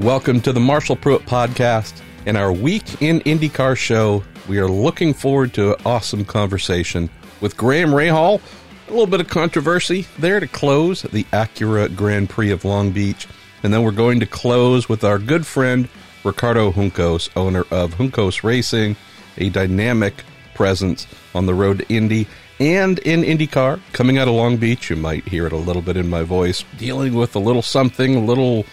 Welcome to the Marshall Pruitt Podcast and our Week in IndyCar show. We are looking forward to an awesome conversation with Graham Rahal. A little bit of controversy there to close the Acura Grand Prix of Long Beach. And then we're going to close with our good friend, Ricardo Juncos, owner of Juncos Racing, a dynamic presence on the road to Indy and in IndyCar. Coming out of Long Beach, you might hear it a little bit in my voice, dealing with a little something, a little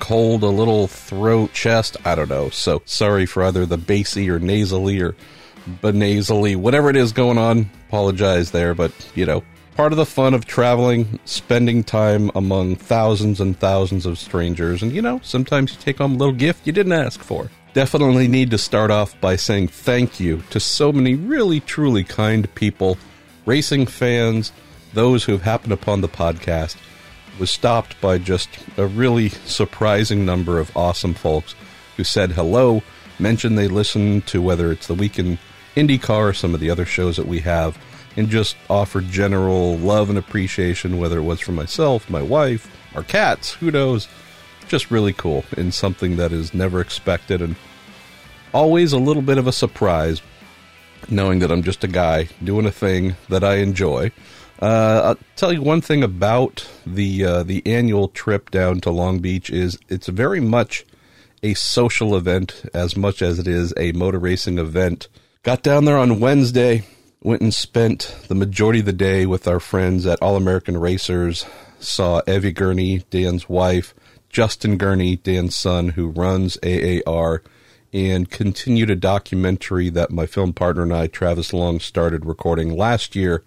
cold, a little throat, chest, I don't know. So sorry for either the bassy or nasally or benasally, whatever it is going on. Apologize there, but you know, part of the fun of traveling, spending time among thousands and thousands of strangers. And you know, sometimes you take on a little gift you didn't ask for. Definitely need to start off by saying thank you to so many really, truly kind people, racing fans, those who've happened upon the podcast. Was stopped by just a really surprising number of awesome folks who said hello, mentioned they listened to whether it's the Week in IndyCar or some of the other shows that we have, and just offered general love and appreciation, whether it was for myself, my wife, our cats, who knows. Just really cool and something that is never expected and always a little bit of a surprise, knowing that I'm just a guy doing a thing that I enjoy. I'll tell you one thing about the annual trip down to Long Beach is it's very much a social event as much as it is a motor racing event. Got down there on Wednesday, went and spent the majority of the day with our friends at All American Racers, saw Evie Gurney, Dan's wife, Justin Gurney, Dan's son, who runs AAR, and continued a documentary that my film partner and I, Travis Long, started recording last year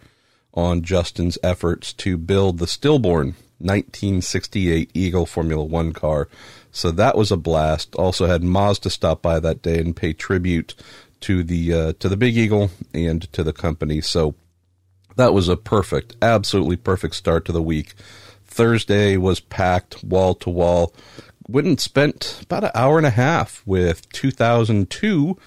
on Justin's efforts to build the stillborn 1968 Eagle Formula One car. So that was a blast. Also had Mazda stop by that day and pay tribute to the Big Eagle and to the company. So that was a perfect, absolutely perfect start to the week. Thursday was packed wall to wall. Went and spent about an hour and a half with 2002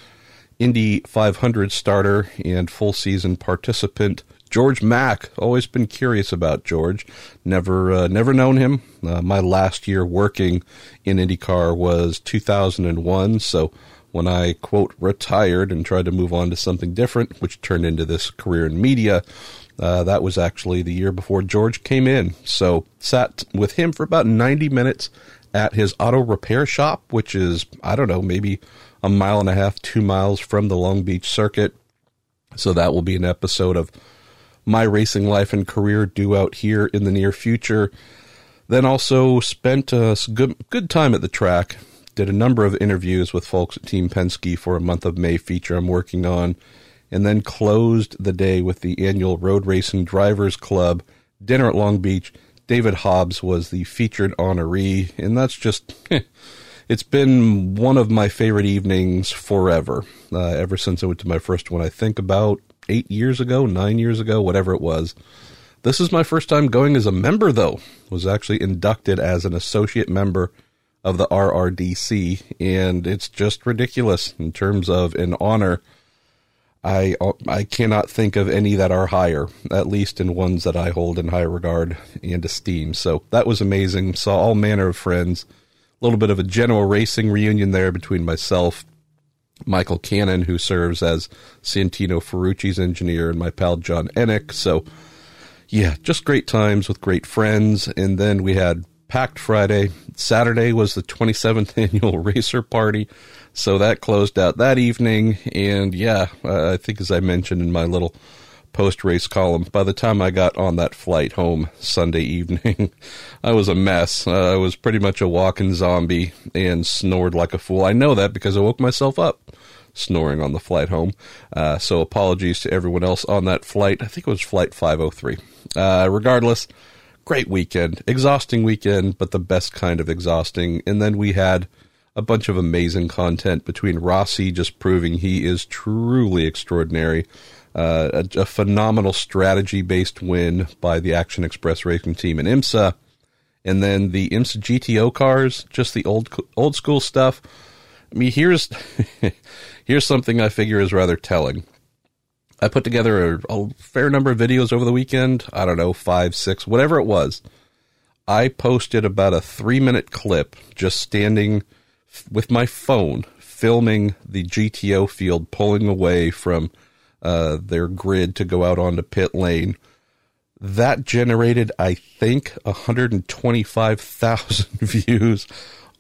Indy 500 starter and full season participant George Mack. Always been curious about George. Never known him. My last year working in IndyCar was 2001, so when I, quote, retired and tried to move on to something different, which turned into this career in media, that was actually the year before George came in. So sat with him for about 90 minutes at his auto repair shop, which is, I don't know, maybe a mile and a half, 2 miles from the Long Beach circuit. So that will be an episode of my racing life and career due out here in the near future. Then also spent a good time at the track. Did a number of interviews with folks at Team Penske for a month of May feature I'm working on. And then closed the day with the annual Road Racing Drivers Club dinner at Long Beach. David Hobbs was the featured honoree. And that's just, it's been one of my favorite evenings forever. Ever since I went to my first one, I think about 9 years ago, whatever it was. This is my first time going as a member, though. Was actually inducted as an associate member of the RRDC, and it's just ridiculous in terms of an honor. I cannot think of any that are higher, at least in ones that I hold in high regard and esteem. So that was amazing. Saw all manner of friends. A little bit of a general racing reunion there between myself, Michael Cannon, who serves as Santino Ferrucci's engineer, and my pal John Enick. So, yeah, just great times with great friends. And then we had packed Friday. Saturday was the 27th annual racer party. So that closed out that evening. And, yeah, I think as I mentioned in my little post-race column, by the time I got on that flight home Sunday evening, I was a mess. I was pretty much a walking zombie and snored like a fool. I know that because I woke myself up snoring on the flight home. So apologies to everyone else on that flight. I think it was flight 503. Regardless, great weekend. Exhausting weekend, but the best kind of exhausting. And then we had a bunch of amazing content between Rossi just proving he is truly extraordinary. A phenomenal strategy-based win by the Action Express Racing Team in IMSA. And then the IMSA GTO cars, just the old school stuff. I mean, here's something I figure is rather telling. I put together a fair number of videos over the weekend. I don't know, 5, 6, whatever it was. I posted about a 3-minute clip just standing with my phone filming the GTO field pulling away from their grid to go out onto pit lane. That generated, I think, 125,000 views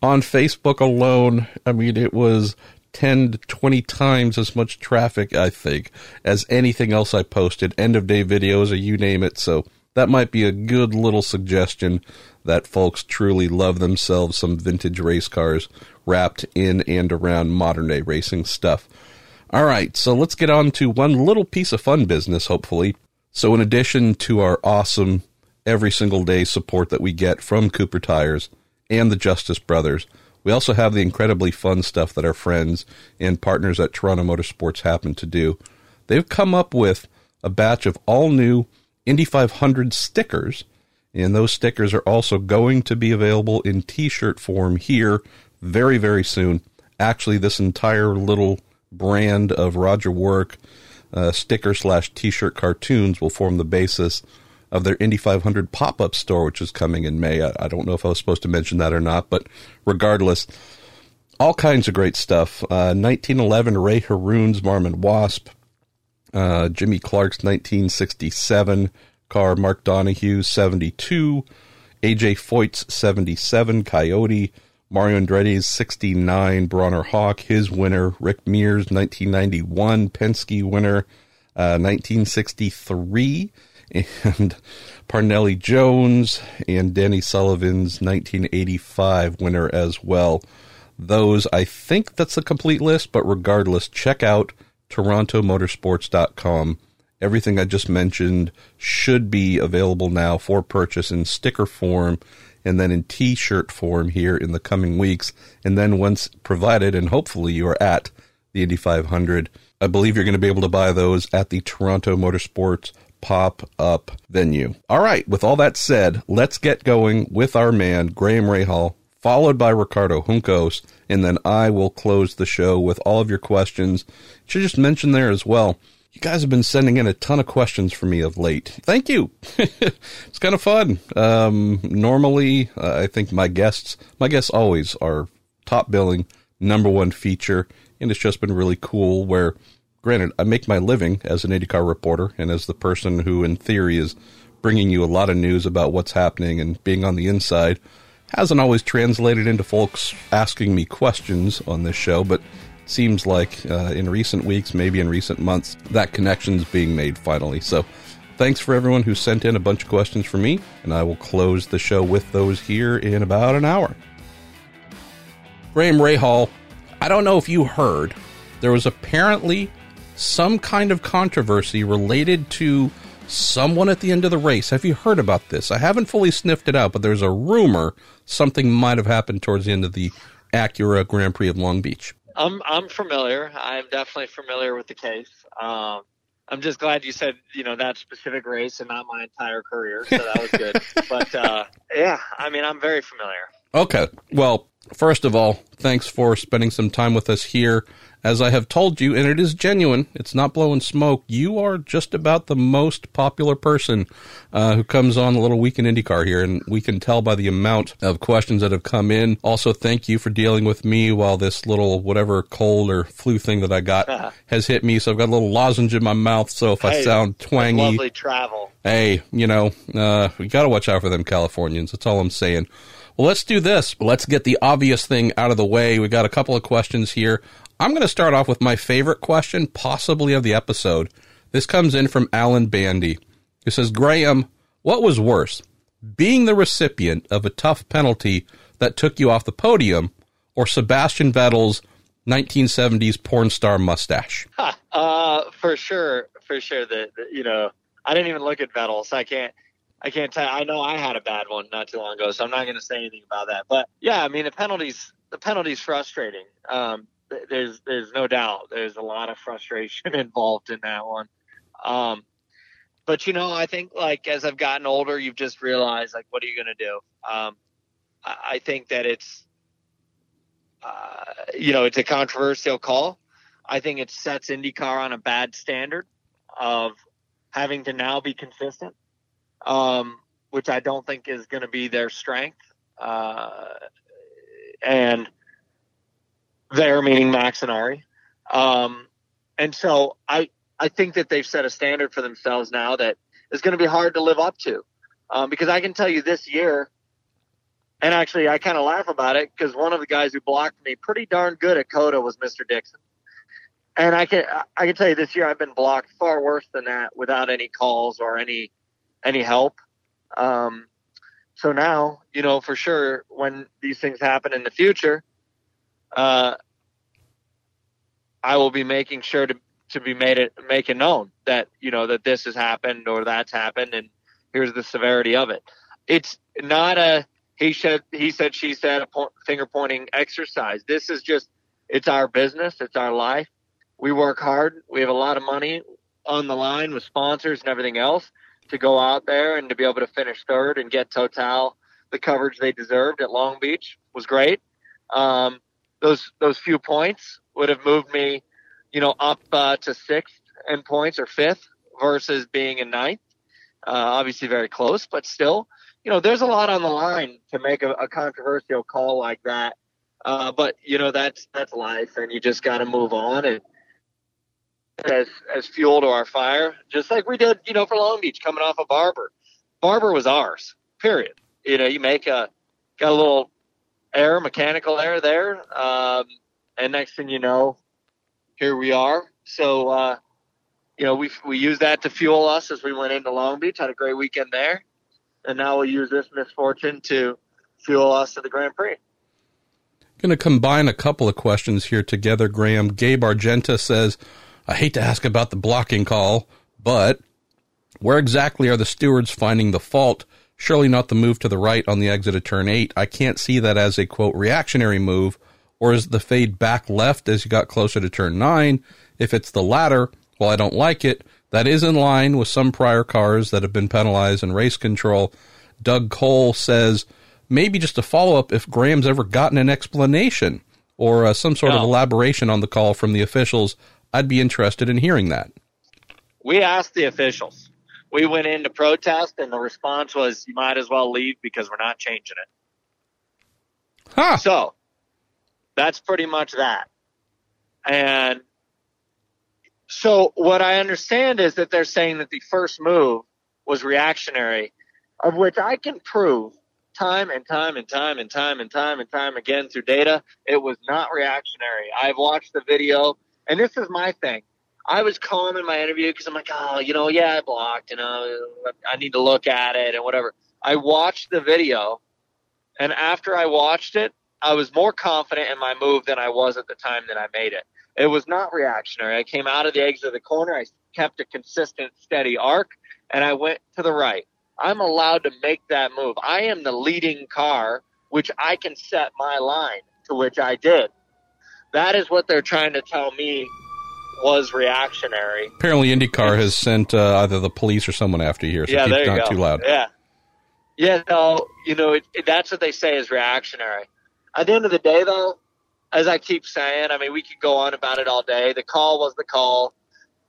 on Facebook alone. I mean, it was 10 to 20 times as much traffic, I think, as anything else I posted, end-of-day videos or you name it. So that might be a good little suggestion that folks truly love themselves some vintage race cars wrapped in and around modern-day racing stuff. All right, so let's get on to one little piece of fun business, hopefully. So in addition to our awesome every single day support that we get from Cooper Tires and the Justice Brothers, we also have the incredibly fun stuff that our friends and partners at Toronto Motorsports happen to do. They've come up with a batch of all new Indy 500 stickers, and those stickers are also going to be available in t-shirt form here very, very soon. Actually, this entire little brand of Roger Work sticker/t-shirt cartoons will form the basis of their Indy 500 pop-up store, which is coming in May. I don't know if I was supposed to mention that or not, but regardless, all kinds of great stuff. 1911 Ray Haroun's Marmon Wasp, Jimmy Clark's 1967 car, Mark Donohue's 72, AJ Foyt's 77 Coyote, Mario Andretti's 69, Bronner Hawk, his winner, Rick Mears, 1991, Penske winner, 1963, and Parnelli Jones and Danny Sullivan's 1985 winner as well. Those, I think that's the complete list, but regardless, check out torontomotorsports.com. Everything I just mentioned should be available now for purchase in sticker form, and then in t-shirt form here in the coming weeks. And then once provided, and hopefully you are at the Indy 500, I believe you're going to be able to buy those at the Toronto Motorsports pop-up venue. All right, with all that said, let's get going with our man, Graham Rahal, followed by Ricardo Juncos, and then I will close the show with all of your questions. Should just mention there as well, you guys have been sending in a ton of questions for me of late. Thank you. It's kind of fun. Normally, I think my guests always are top billing, number one feature, and it's just been really cool where, granted, I make my living as an IndyCar reporter and as the person who, in theory, is bringing you a lot of news about what's happening and being on the inside. Hasn't always translated into folks asking me questions on this show, but seems like in recent weeks, maybe in recent months, that connection's being made finally. So thanks for everyone who sent in a bunch of questions for me, and I will close the show with those here in about an hour. Graham Rahal, I don't know if you heard, there was apparently some kind of controversy related to someone at the end of the race. Have you heard about this? I haven't fully sniffed it out, but there's a rumor something might have happened towards the end of the Acura Grand Prix of Long Beach. I'm familiar. I'm definitely familiar with the case. I'm just glad you said, that specific race and not my entire career. So that was good. But yeah, I mean, I'm very familiar. Okay. Well, first of all, thanks for spending some time with us here. As I have told you, and it is genuine, it's not blowing smoke, you are just about the most popular person who comes on a little Week in IndyCar here, and we can tell by the amount of questions that have come in. Also, thank you for dealing with me while this little whatever cold or flu thing that I got has hit me, so I've got a little lozenge in my mouth, so if I sound twangy... Lovely travel. Hey, we got to watch out for them Californians, that's all I'm saying. Well, let's do this. Let's get the obvious thing out of the way. We got a couple of questions here. I'm going to start off with my favorite question, possibly of the episode. This comes in from Alan Bandy, who says, Graham, what was worse, being the recipient of a tough penalty that took you off the podium or Sebastian Vettel's 1970s porn star mustache? For sure. I didn't even look at Vettel, so I can't tell. I know I had a bad one not too long ago, so I'm not going to say anything about that. But yeah, I mean, the penalty's frustrating. There's no doubt. There's a lot of frustration involved in that one. But, I think, like, as I've gotten older, you've just realized, like, what are you going to do? I think that it's, it's a controversial call. I think it sets IndyCar on a bad standard of having to now be consistent, which I don't think is going to be their strength. And there, meaning Max and Ari. And so I think that they've set a standard for themselves now that is going to be hard to live up to. Because I can tell you this year, and actually I kind of laugh about it because one of the guys who blocked me pretty darn good at COTA was Mr. Dixon. And I can tell you this year I've been blocked far worse than that without any calls or any help. So now, you know, for sure when these things happen in the future, I will be making sure to make it known that, you know, that this has happened or that's happened and here's the severity of it. It's not a he said, she said, finger pointing exercise. This is just, it's our business. It's our life. We work hard. We have a lot of money on the line with sponsors and everything else to go out there and to be able to finish third and get Total the coverage they deserved at Long Beach was great. Those few points would have moved me, you know, up to sixth in points or fifth versus being in ninth. Obviously very close, but still, you know, there's a lot on the line to make a controversial call like that. But you know, that's life and you just got to move on and as fuel to our fire, just like we did, you know, for Long Beach coming off of Barber. Barber was ours, period. You know, you make got a little error, mechanical error there. And next thing you know, here we are. So, you know, we used that to fuel us as we went into Long Beach, had a great weekend there. And now we'll use this misfortune to fuel us to the Grand Prix. I'm going to combine a couple of questions here together, Graham. Gabe Argenta says, I hate to ask about the blocking call, but where exactly are the stewards finding the fault? Surely not the move to the right on the exit of turn 8. I can't see that as a, quote, reactionary move, or is the fade back left as you got closer to turn 9? If it's the latter, while I don't like it, that is in line with some prior cars that have been penalized in race control. Doug Cole says, maybe just a follow-up if Graham's ever gotten an explanation or some sort of elaboration on the call from the officials. I'd be interested in hearing that. We asked the officials. We went in to protest, and the response was, you might as well leave because we're not changing it. Huh. So that's pretty much that. And so what I understand is that they're saying that the first move was reactionary, of which I can prove time and time again through data, it was not reactionary. I've watched the video, and this is my thing. I was calm in my interview because I'm like, oh, you know, yeah, I blocked, you know, I need to look at it and whatever. I watched the video, and after I watched it, I was more confident in my move than I was at the time that I made it. It was not reactionary. I came out of the exit of the corner. I kept a consistent, steady arc, and I went to the right. I'm allowed to make that move. I am the leading car, which I can set my line, to which I did. That is what they're trying to tell me was reactionary. Apparently IndyCar has sent either the police or someone after you here, so keep not too loud. Yeah, no, you know, that's what they say is reactionary. At the end of the day, though, as I keep saying, I mean, we could go on about it all day. The call was the call.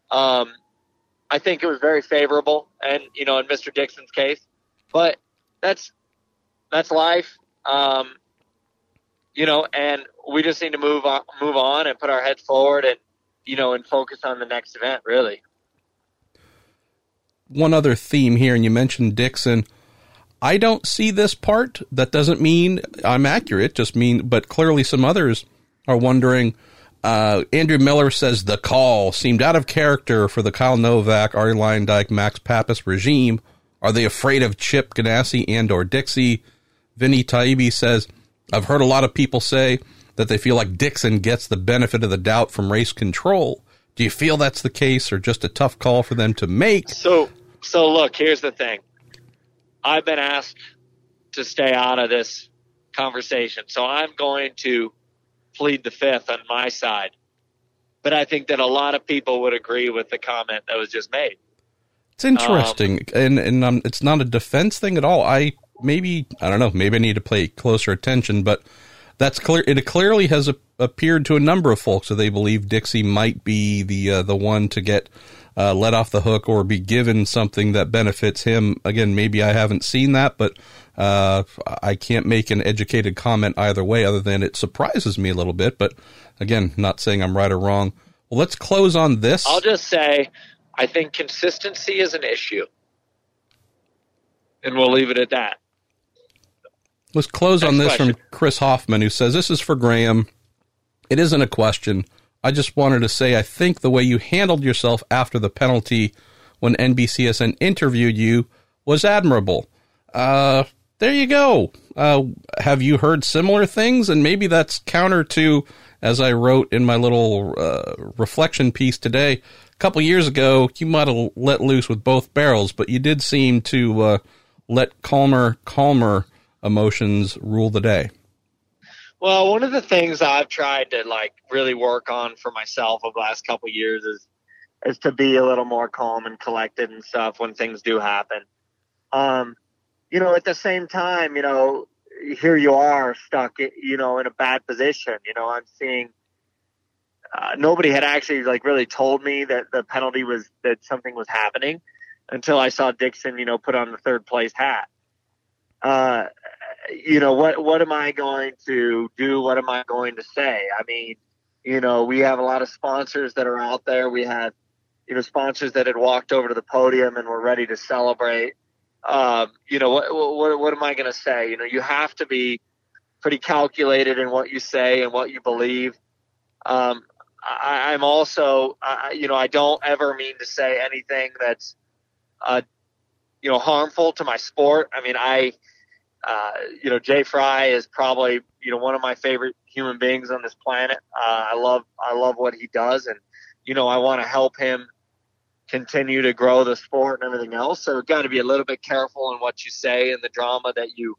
I think it was very favorable, and you know, in Mr. Dixon's case, but that's life. You know, and we just need to move on, and put our heads forward, and you know, and focus on the next event. Really. One other theme here, and you mentioned Dixon. I don't see this part. That doesn't mean I'm accurate. But clearly some others are wondering. Andrew Miller says the call seemed out of character for the Kyle Novak, Ari Leyendyke, Max Pappas regime. Are they afraid of Chip Ganassi and/or Dixie? Vinny Taibbi says, I've heard a lot of people say that they feel like Dixon gets the benefit of the doubt from race control. Do you feel that's the case, or just a tough call for them to make? So look, here's the thing. I've been asked to stay out of this conversation, so I'm going to plead the fifth on my side. But I think that a lot of people would agree with the comment that was just made. It's interesting, and it's not a defense thing at all. I don't know, maybe I need to pay closer attention, but that's clear. It clearly has appeared to a number of folks that they believe Dixie might be the one to get let off the hook or be given something that benefits him. Again, maybe I haven't seen that, but I can't make an educated comment either way other than it surprises me a little bit. But again, not saying I'm right or wrong. Well, let's close on this. I'll just say I think consistency is an issue. And we'll leave it at that. Let's close on this from Chris Hoffman, who says, this is for Graham. It isn't a question. I just wanted to say I think the way you handled yourself after the penalty when NBCSN interviewed you was admirable. There you go. Have you heard similar things? And maybe that's counter to, as I wrote in my little reflection piece today, a couple years ago, you might have let loose with both barrels, but you did seem to let calmer emotions rule the day. Well, one of the things I've tried to like really work on for myself over the last couple of years is to be a little more calm and collected and stuff when things do happen. You know, at the same time, you know, here you are stuck, you know, in a bad position. You know, I'm seeing nobody had actually like really told me that the penalty was that something was happening until I saw Dixon, you know, put on the third place hat. You know, what am I going to do? What am I going to say? I mean, you know, we have a lot of sponsors that are out there. We had, you know, sponsors that had walked over to the podium and were ready to celebrate. You know, what am I going to say? You know, you have to be pretty calculated in what you say and what you believe. I'm also, you know, I don't ever mean to say anything that's, you know, harmful to my sport. I mean, you know, Jay Fry is probably, you know, one of my favorite human beings on this planet. I love what he does. And, you know, I want to help him continue to grow the sport and everything else. So you've got to be a little bit careful in what you say and the drama that you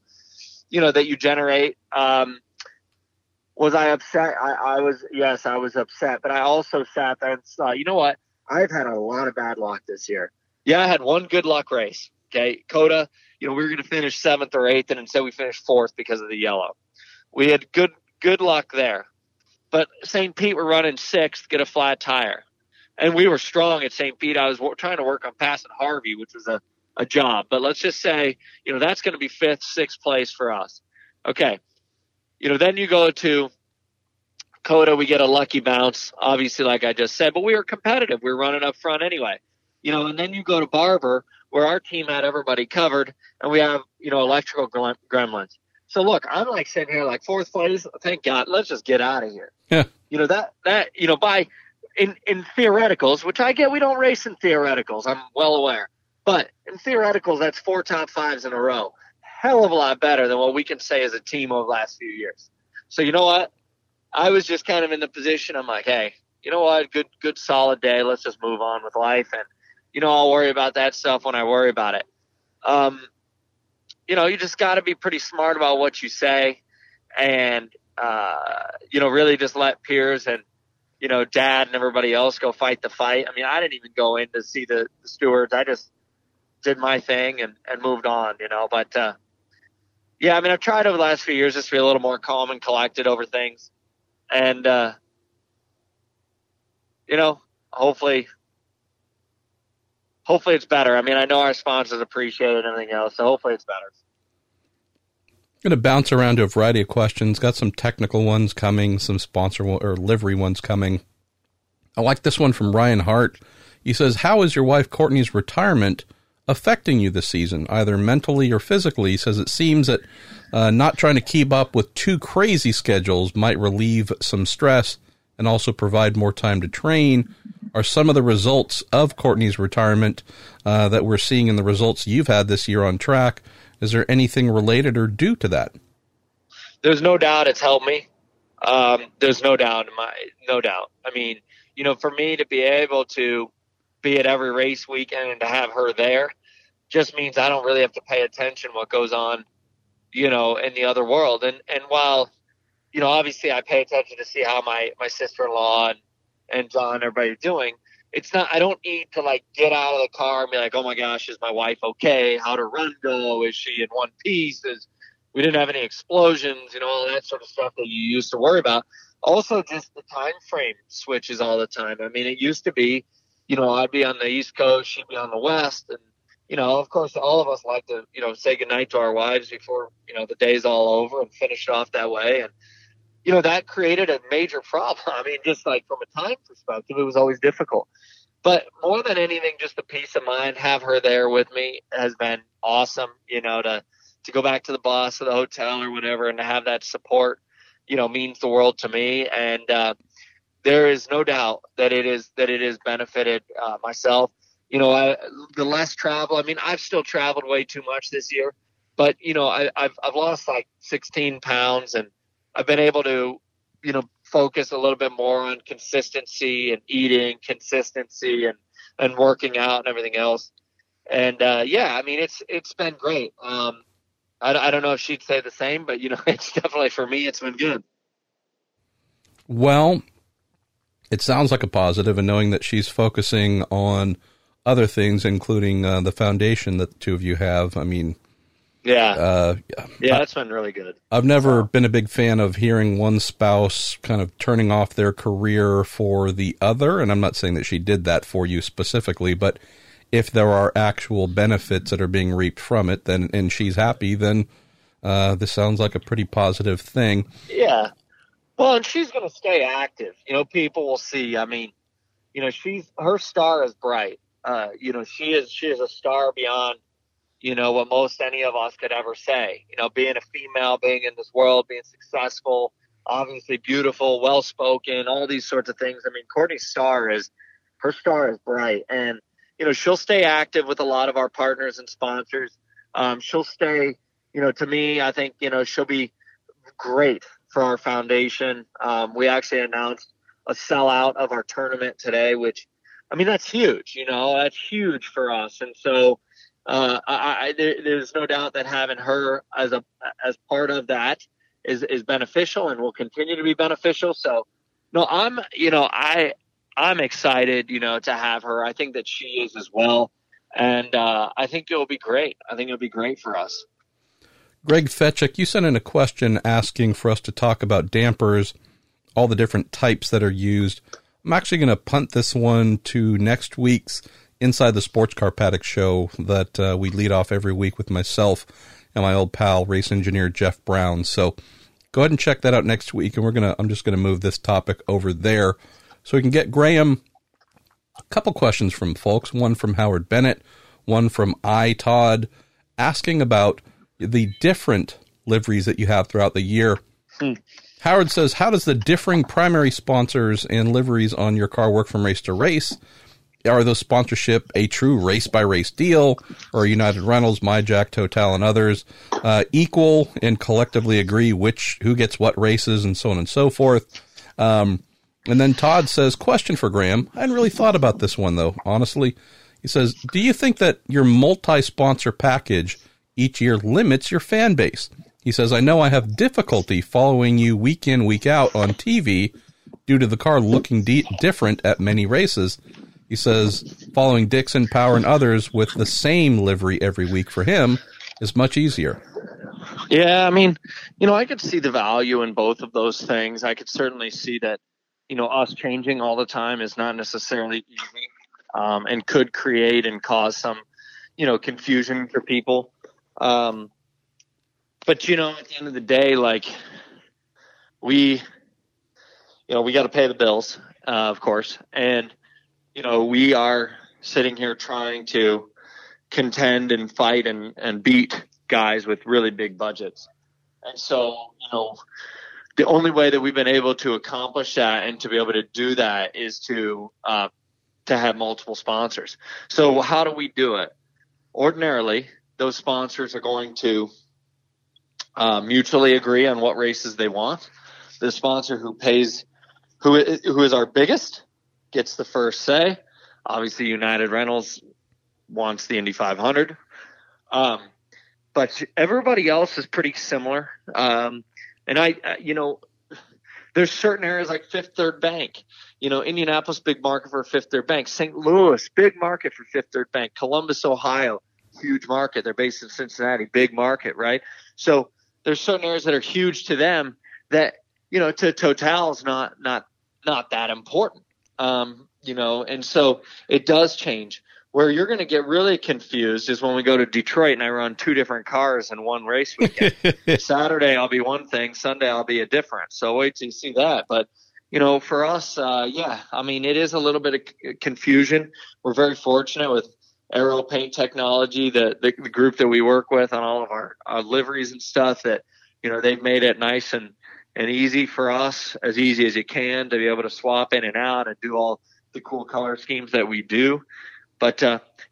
generate. Was I upset? I was upset, but I also sat there and saw, you know what? I've had a lot of bad luck this year. Yeah. I had one good luck race. Okay. COTA, you know, we were going to finish 7th or 8th, and instead we finished 4th because of the yellow. We had good luck there, but St. Pete, we're running 6th, get a flat tire. And we were strong at St. Pete. I was trying to work on passing Harvey, which was a job, but let's just say, you know, that's going to be 5th, 6th place for us. Okay. You know, then you go to COTA, we get a lucky bounce, obviously, like I just said, but we were competitive. We were running up front anyway, you know, and then you go to Barber, where our team had everybody covered, and we have, you know, electrical gremlins. So look, I'm like sitting here like 4th place. Thank God, let's just get out of here. Yeah. You know, that you know, by in theoreticals, which I get, we don't race in theoreticals. I'm well aware, but in theoreticals, that's 4 top 5s in a row. Hell of a lot better than what we can say as a team over the last few years. So you know what? I was just kind of in the position. I'm like, hey, you know what? Good solid day. Let's just move on with life. And, you know, I'll worry about that stuff when I worry about it. You know, you just got to be pretty smart about what you say and, you know, really just let peers and, you know, dad and everybody else go fight the fight. I mean, I didn't even go in to see the stewards. I just did my thing and moved on, you know. But, yeah, I mean, I've tried over the last few years just to be a little more calm and collected over things. And, you know, Hopefully it's better. I mean, I know our sponsors appreciate it and everything else, so hopefully it's better. I'm going to bounce around to a variety of questions. Got some technical ones coming, some sponsor or livery ones coming. I like this one from Ryan Hart. He says, how is your wife Courtney's retirement affecting you this season, either mentally or physically? He says it seems that not trying to keep up with two crazy schedules might relieve some stress and also provide more time to train. Are some of the results of Courtney's retirement that we're seeing in the results you've had this year on track? Is there anything related or due to that? There's no doubt it's helped me. There's no doubt. No doubt. I mean, you know, for me to be able to be at every race weekend and to have her there just means I don't really have to pay attention what goes on, you know, in the other world. And while, you know, obviously I pay attention to see how my sister-in-law and John, everybody are doing. It's not, I don't need to like get out of the car and be like, oh my gosh, is my wife okay? How'd her run go? Is she in one piece? We didn't have any explosions, you know, all that sort of stuff that you used to worry about. Also, just the time frame switches all the time. I mean, it used to be, you know, I'd be on the East Coast, she'd be on the West. And, you know, of course, all of us like to, you know, say goodnight to our wives before, you know, the day's all over and finish it off that way. And, you know, that created a major problem. I mean, just like from a time perspective, it was always difficult. But more than anything, just the peace of mind, have her there with me has been awesome, you know, to go back to the boss of the hotel or whatever and to have that support, you know, means the world to me. And there is no doubt that it has benefited myself. You know, the less travel. I mean, I've still traveled way too much this year, but, you know, I've lost like 16 pounds and I've been able to, you know, focus a little bit more on consistency and eating consistency and working out and everything else. And, yeah, I mean, it's been great. I don't know if she'd say the same, but, you know, it's definitely, for me, it's been good. Well, it sounds like a positive, and knowing that she's focusing on other things, including the foundation that the two of you have. I mean, yeah, that's been really good. I've never been a big fan of hearing one spouse kind of turning off their career for the other, and I'm not saying that she did that for you specifically, but if there are actual benefits that are being reaped from it, then, and she's happy, then this sounds like a pretty positive thing. Yeah. Well, and she's going to stay active. You know, people will see. I mean, you know, her star is bright. You know, she is a star beyond, you know, what most any of us could ever say. You know, being a female, being in this world, being successful, obviously beautiful, well-spoken, all these sorts of things. I mean, Courtney's star is bright. And, you know, she'll stay active with a lot of our partners and sponsors. She'll stay, you know, to me, I think, you know, she'll be great for our foundation. We actually announced a sellout of our tournament today, which, I mean, that's huge, you know, that's huge for us. And so, there's no doubt that having her as part of that is beneficial and will continue to be beneficial. So, no, I'm excited, you know, to have her. I think that she is as well. And, I think it will be great. I think it'll be great for us. Greg Fetchik, you sent in a question asking for us to talk about dampers, all the different types that are used. I'm actually going to punt this one to next week's Inside the Sports Car Paddock show that we lead off every week with myself and my old pal, race engineer Jeff Brown. So go ahead and check that out next week, and I'm just going to move this topic over there so we can get Graham a couple questions from folks, one from Howard Bennett, one from iTodd, asking about the different liveries that you have throughout the year. Howard says, how does the differing primary sponsors and liveries on your car work from race to race? Are those sponsorship a true race-by-race deal, or United Rentals, MyJack, Total, and others equal and collectively agree who gets what races and so on and so forth? And then Todd says, question for Graham. I hadn't really thought about this one, though, honestly. He says, do you think that your multi-sponsor package each year limits your fan base? He says, I know I have difficulty following you week in, week out on TV due to the car looking different at many races. He says following Dixon, Power, and others with the same livery every week for him is much easier. Yeah, I mean, you know, I could see the value in both of those things. I could certainly see that, you know, us changing all the time is not necessarily easy, and could create and cause some, you know, confusion for people. But, you know, at the end of the day, like we got to pay the bills, of course. And, you know, we are sitting here trying to contend and fight and beat guys with really big budgets. And so, you know, the only way that we've been able to accomplish that and to be able to do that is to have multiple sponsors. So how do we do it? Ordinarily, those sponsors are going to mutually agree on what races they want. The sponsor who is our biggest gets the first say. Obviously, United Rentals wants the Indy 500. But everybody else is pretty similar. And there's certain areas like Fifth Third Bank. You know, Indianapolis, big market for Fifth Third Bank. St. Louis, big market for Fifth Third Bank. Columbus, Ohio, huge market. They're based in Cincinnati, big market, right? So there's certain areas that are huge to them that, you know, to Total is not that important. you know, and so it does change. Where you're going to get really confused is when we go to Detroit and I run two different cars in one race weekend. Saturday I'll be one thing, Sunday I'll be a different. So wait till you see that. But, you know, for us, yeah, I mean, it is a little bit of confusion. We're very fortunate with Aero Paint Technology, the group that we work with on all of our liveries and stuff, that, you know, they've made it nice and easy for us, as easy as you can, to be able to swap in and out and do all the cool color schemes that we do. But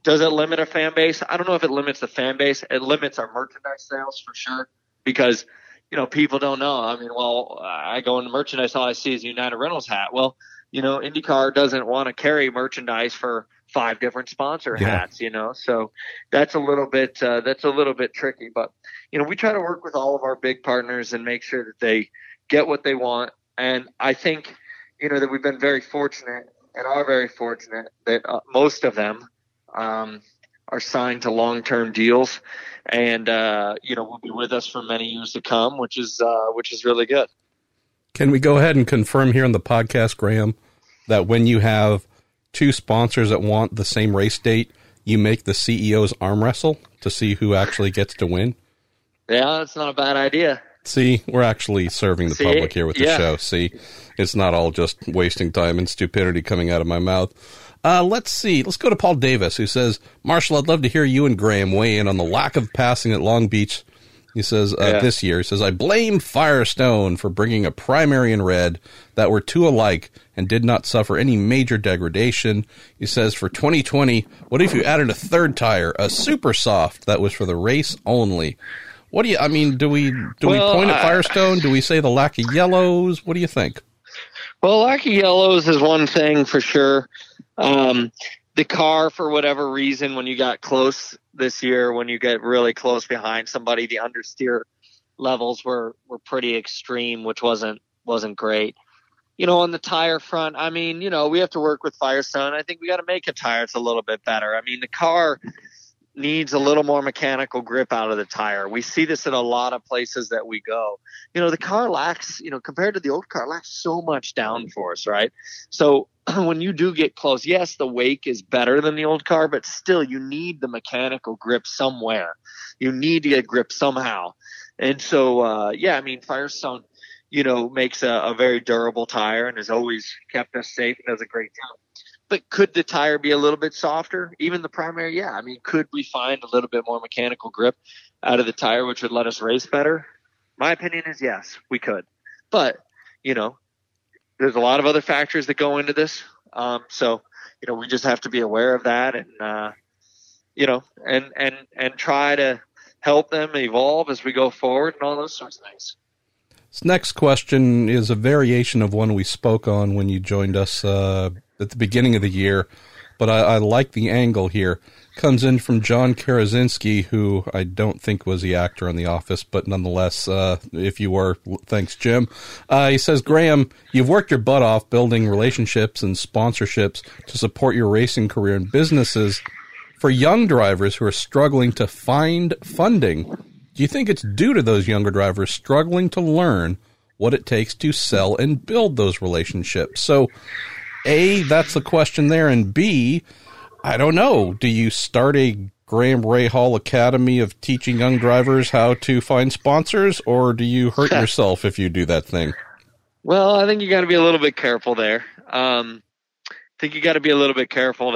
does it limit a fan base? I don't know if it limits the fan base. It limits our merchandise sales for sure, because, you know, people don't know. I mean, well, I go into merchandise, all I see is a United Rentals hat. Well, you know, IndyCar doesn't want to carry merchandise for 5 different sponsor hats, you know. So that's a little bit tricky. But, you know, we try to work with all of our big partners and make sure that they get what they want. And I think, you know, that we've been very fortunate. And are very fortunate that most of them are signed to long-term deals, and you know, will be with us for many years to come, which is really good. Can we go ahead and confirm here on the podcast, Graham, that when you have two sponsors that want the same race date, you make the CEOs arm wrestle to see who actually gets to win? Yeah, that's not a bad idea. See, we're actually serving the public here with the show. See, it's not all just wasting time and stupidity coming out of my mouth. Let's see. Let's go to Paul Davis, who says, Marshall, I'd love to hear you and Graham weigh in on the lack of passing at Long Beach. He says, this year, he says, I blame Firestone for bringing a primary and red that were two alike and did not suffer any major degradation. He says, for 2020, what if you added a third tire, a super soft that was for the race only? What do you, I mean, do we point at Firestone? Do we say the lack of yellows? What do you think? Well, lack of yellows is one thing for sure. The car, for whatever reason, when you got close this year, when you get really close behind somebody, the understeer levels were pretty extreme, which wasn't great. You know, on the tire front, I mean, you know, we have to work with Firestone. I think we got to make a tire that's a little bit better. I mean, the car needs a little more mechanical grip out of the tire. We see this in a lot of places that we go. You know, the car lacks, you know, compared to the old car, lacks so much downforce, right? So when you do get close, yes, the wake is better than the old car, but still you need the mechanical grip somewhere. You need to get grip somehow. And so, yeah, I mean, Firestone, you know, makes a very durable tire and has always kept us safe and does a great job. But could the tire be a little bit softer? Even the primary, yeah. I mean, could we find a little bit more mechanical grip out of the tire, which would let us race better? My opinion is yes, we could. But, you know, there's a lot of other factors that go into this. So, you know, we just have to be aware of that and, you know, and try to help them evolve as we go forward and all those sorts of things. This next question is a variation of one we spoke on when you joined us at the beginning of the year, but I like the angle here. Comes in from John Karazinski, who I don't think was the actor on The Office, but nonetheless, if you were, thanks, Jim. He says, Graham, you've worked your butt off building relationships and sponsorships to support your racing career and businesses. For young drivers who are struggling to find funding, do you think it's due to those younger drivers struggling to learn what it takes to sell and build those relationships? So, A, that's the question there, and B, I don't know. Do you start a Graham Rahal Academy of teaching young drivers how to find sponsors, or do you hurt yourself if you do that thing? Well, I think you got to be a little bit careful there. I think you got to be a little bit careful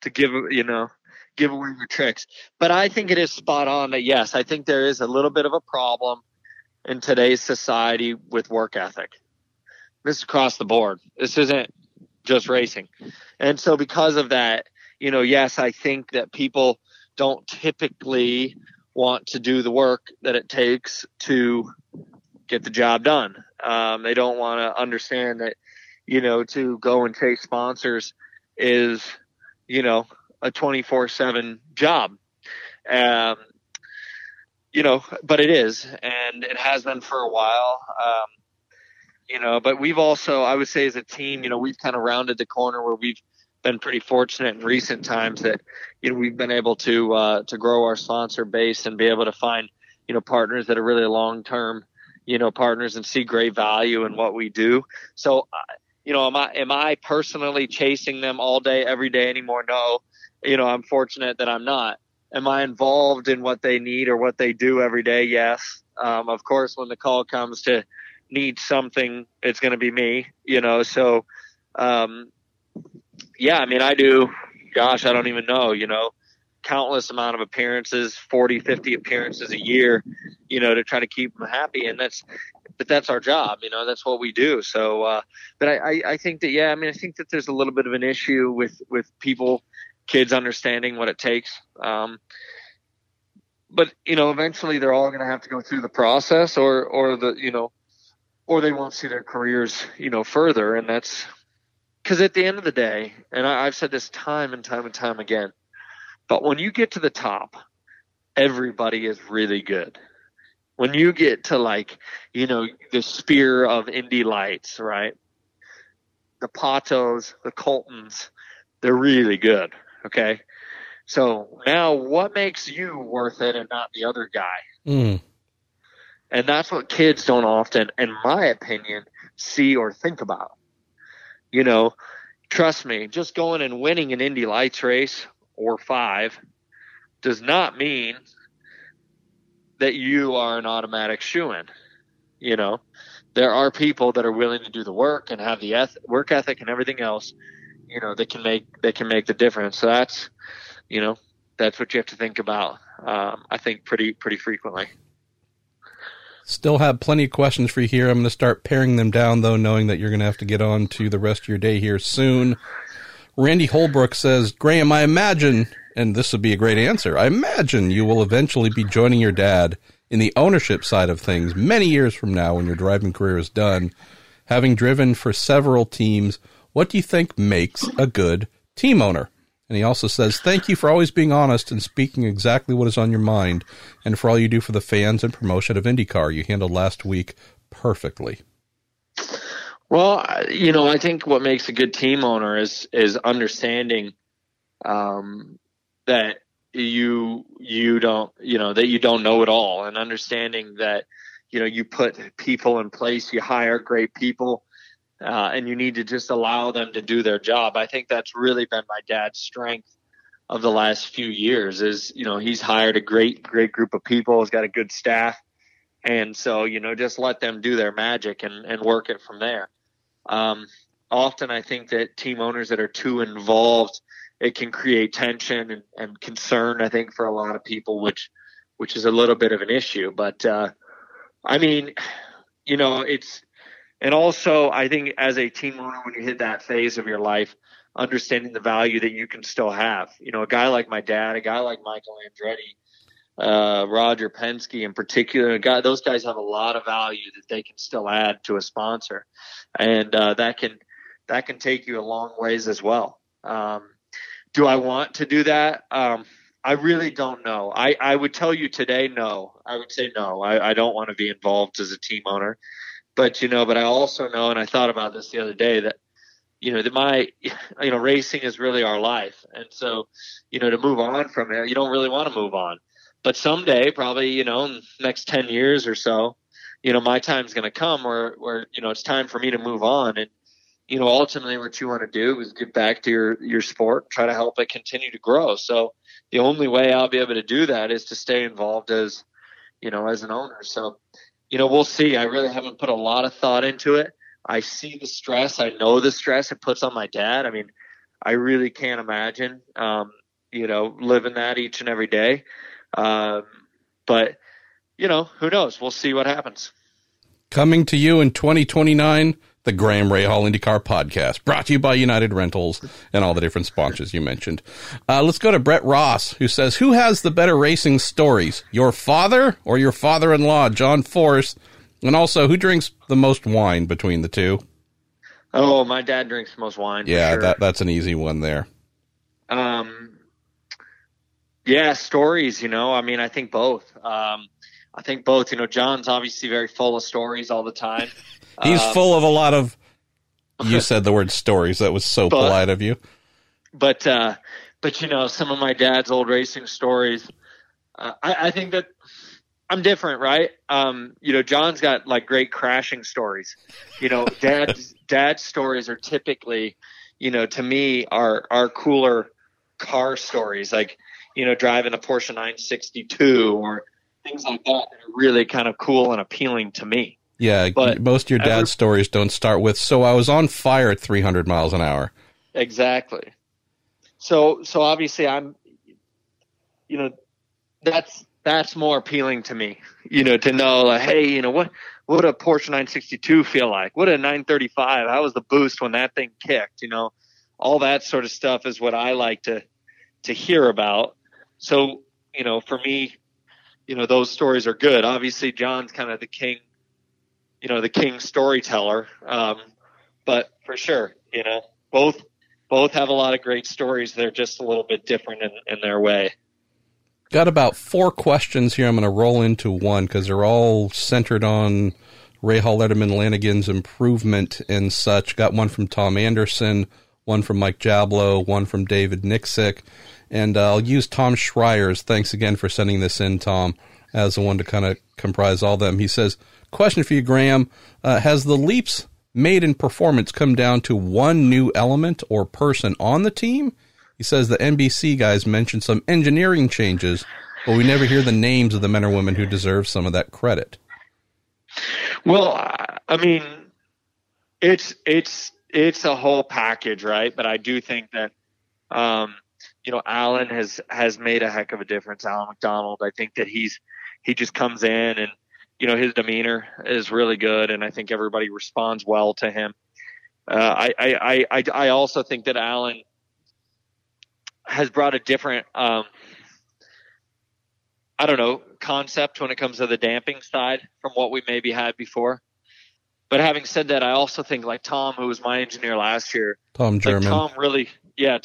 to give, you know, give away your tricks. But I think it is spot on that, yes, I think there is a little bit of a problem in today's society with work ethic. This is across the board. This isn't just racing. And so because of that, you know, yes, I think that people don't typically want to do the work that it takes to get the job done. They don't want to understand that, you know, to go and chase sponsors is, you know, a 24/7 job. You know, but it is, and it has been for a while. You know, but we've also, I would say as a team, you know, we've kind of rounded the corner where we've been pretty fortunate in recent times that, you know, we've been able to grow our sponsor base and be able to find, you know, partners that are really long-term, you know, partners and see great value in what we do. So, you know, am I personally chasing them all day, every day anymore? No, you know, I'm fortunate that I'm not. Am I involved in what they need or what they do every day? Yes. Of course, when the call comes to need something, it's going to be me, you know? So, yeah, I mean, I do, gosh, I don't even know, you know, countless amount of appearances, 40, 50 appearances a year, you know, to try to keep them happy. And that's our job, you know, that's what we do. So, but I think that, yeah, I mean, I think that there's a little bit of an issue with people, kids understanding what it takes. But, you know, eventually they're all going to have to go through the process or they won't see their careers, you know, further. And that's because at the end of the day, and I've said this time and time and time again, but when you get to the top, everybody is really good. When you get to, like, you know, the sphere of Indy Lights, right? The Patos, the Coltons, they're really good. Okay. So now what makes you worth it and not the other guy? Mm. And that's what kids don't often, in my opinion, see or think about. You know, trust me, just going and winning an Indy Lights race or 5 does not mean that you are an automatic shoo-in. You know, there are people that are willing to do the work and have the work ethic and everything else, you know, they can make the difference. So that's, you know, that's what you have to think about. I think pretty frequently. Still have plenty of questions for you here. I'm going to start paring them down, though, knowing that you're going to have to get on to the rest of your day here soon. Randy Holbrook says, Graham, I imagine, and this would be a great answer, I imagine you will eventually be joining your dad in the ownership side of things many years from now when your driving career is done. Having driven for several teams, what do you think makes a good team owner? And he also says, thank you for always being honest and speaking exactly what is on your mind and for all you do for the fans and promotion of IndyCar. You handled last week perfectly. Well, you know, I think what makes a good team owner is understanding that you don't know it all, and understanding that, you know, you put people in place, you hire great people. And you need to just allow them to do their job. I think that's really been my dad's strength of the last few years is, you know, he's hired a great group of people. He's got a good staff. And so, you know, just let them do their magic and work it from there. Often I think that team owners that are too involved, it can create tension and concern, I think, for a lot of people, which is a little bit of an issue. But, I mean, you know, it's, and also, I think as a team owner, when you hit that phase of your life, understanding the value that you can still have. You know, a guy like my dad, a guy like Michael Andretti, Roger Penske in particular, those guys have a lot of value that they can still add to a sponsor. And that can take you a long ways as well. Do I want to do that? I really don't know. I would tell you today, no. I would say no. I don't want to be involved as a team owner. But, you know, but I also know, and I thought about this the other day, that, you know, that racing is really our life. And so, you know, to move on from it, you don't really want to move on. But someday, probably, you know, next 10 years or so, you know, my time's going to come where, you know, it's time for me to move on. And, you know, ultimately what you want to do is get back to your sport, try to help it continue to grow. So the only way I'll be able to do that is to stay involved as, you know, as an owner. So, you know, we'll see. I really haven't put a lot of thought into it. I see the stress. I know the stress it puts on my dad. I mean, I really can't imagine, you know, living that each and every day. But, you know, who knows? We'll see what happens. Coming to you in 2029, the Graham Rahal IndyCar Podcast, brought to you by United Rentals and all the different sponsors you mentioned. Let's go to Brett Ross, who says, who has the better racing stories, your father or your father-in-law, John Force? And also, who drinks the most wine between the two? Oh, my dad drinks the most wine. Yeah, sure. That's an easy one there. Yeah, stories, you know, I mean, I think both. I think both, you know, John's obviously very full of stories all the time. He's full of a lot of, you said the word stories. That was so polite of you. But you know, some of my dad's old racing stories, I think that I'm different, right? You know, John's got like great crashing stories. You know, dad's stories are typically, you know, to me are cooler car stories, like, you know, driving a Porsche 962 or things like that that are really kind of cool and appealing to me. Yeah, but most of your dad's stories don't start with, so I was on fire at 300 miles an hour. Exactly. So obviously I'm, you know, that's more appealing to me, you know, to know, like, hey, you know, what a Porsche 962 feel like? What a 935? How was the boost when that thing kicked? You know, all that sort of stuff is what I like to hear about. So, you know, for me, you know, those stories are good. Obviously, John's kind of the king, you know, the king storyteller. But for sure, you know, both have a lot of great stories. They're just a little bit different in their way. Got about four questions here. I'm going to roll into one because they're all centered on Rahal, Letterman, Lanigan's improvement and such. Got one from Tom Anderson, one from Mike Jablow, one from David Nixick, and I'll use Tom Schreier's. Thanks again for sending this in, Tom, as the one to kind of comprise all of them. He says, question for you, Graham. Has the leaps made in performance come down to one new element or person on the team? He says the NBC guys mentioned some engineering changes, but we never hear the names of the men or women who deserve some of that credit. Well, I mean, it's a whole package, right? But I do think that, you know, Alan has made a heck of a difference. Alan McDonald, I think that he just comes in and, you know, his demeanor is really good. And I think everybody responds well to him. I also think that Alan has brought a different, I don't know, concept when it comes to the damping side from what we maybe had before. But having said that, I also think like Tom, who was my engineer last year, Tom Jermyn, like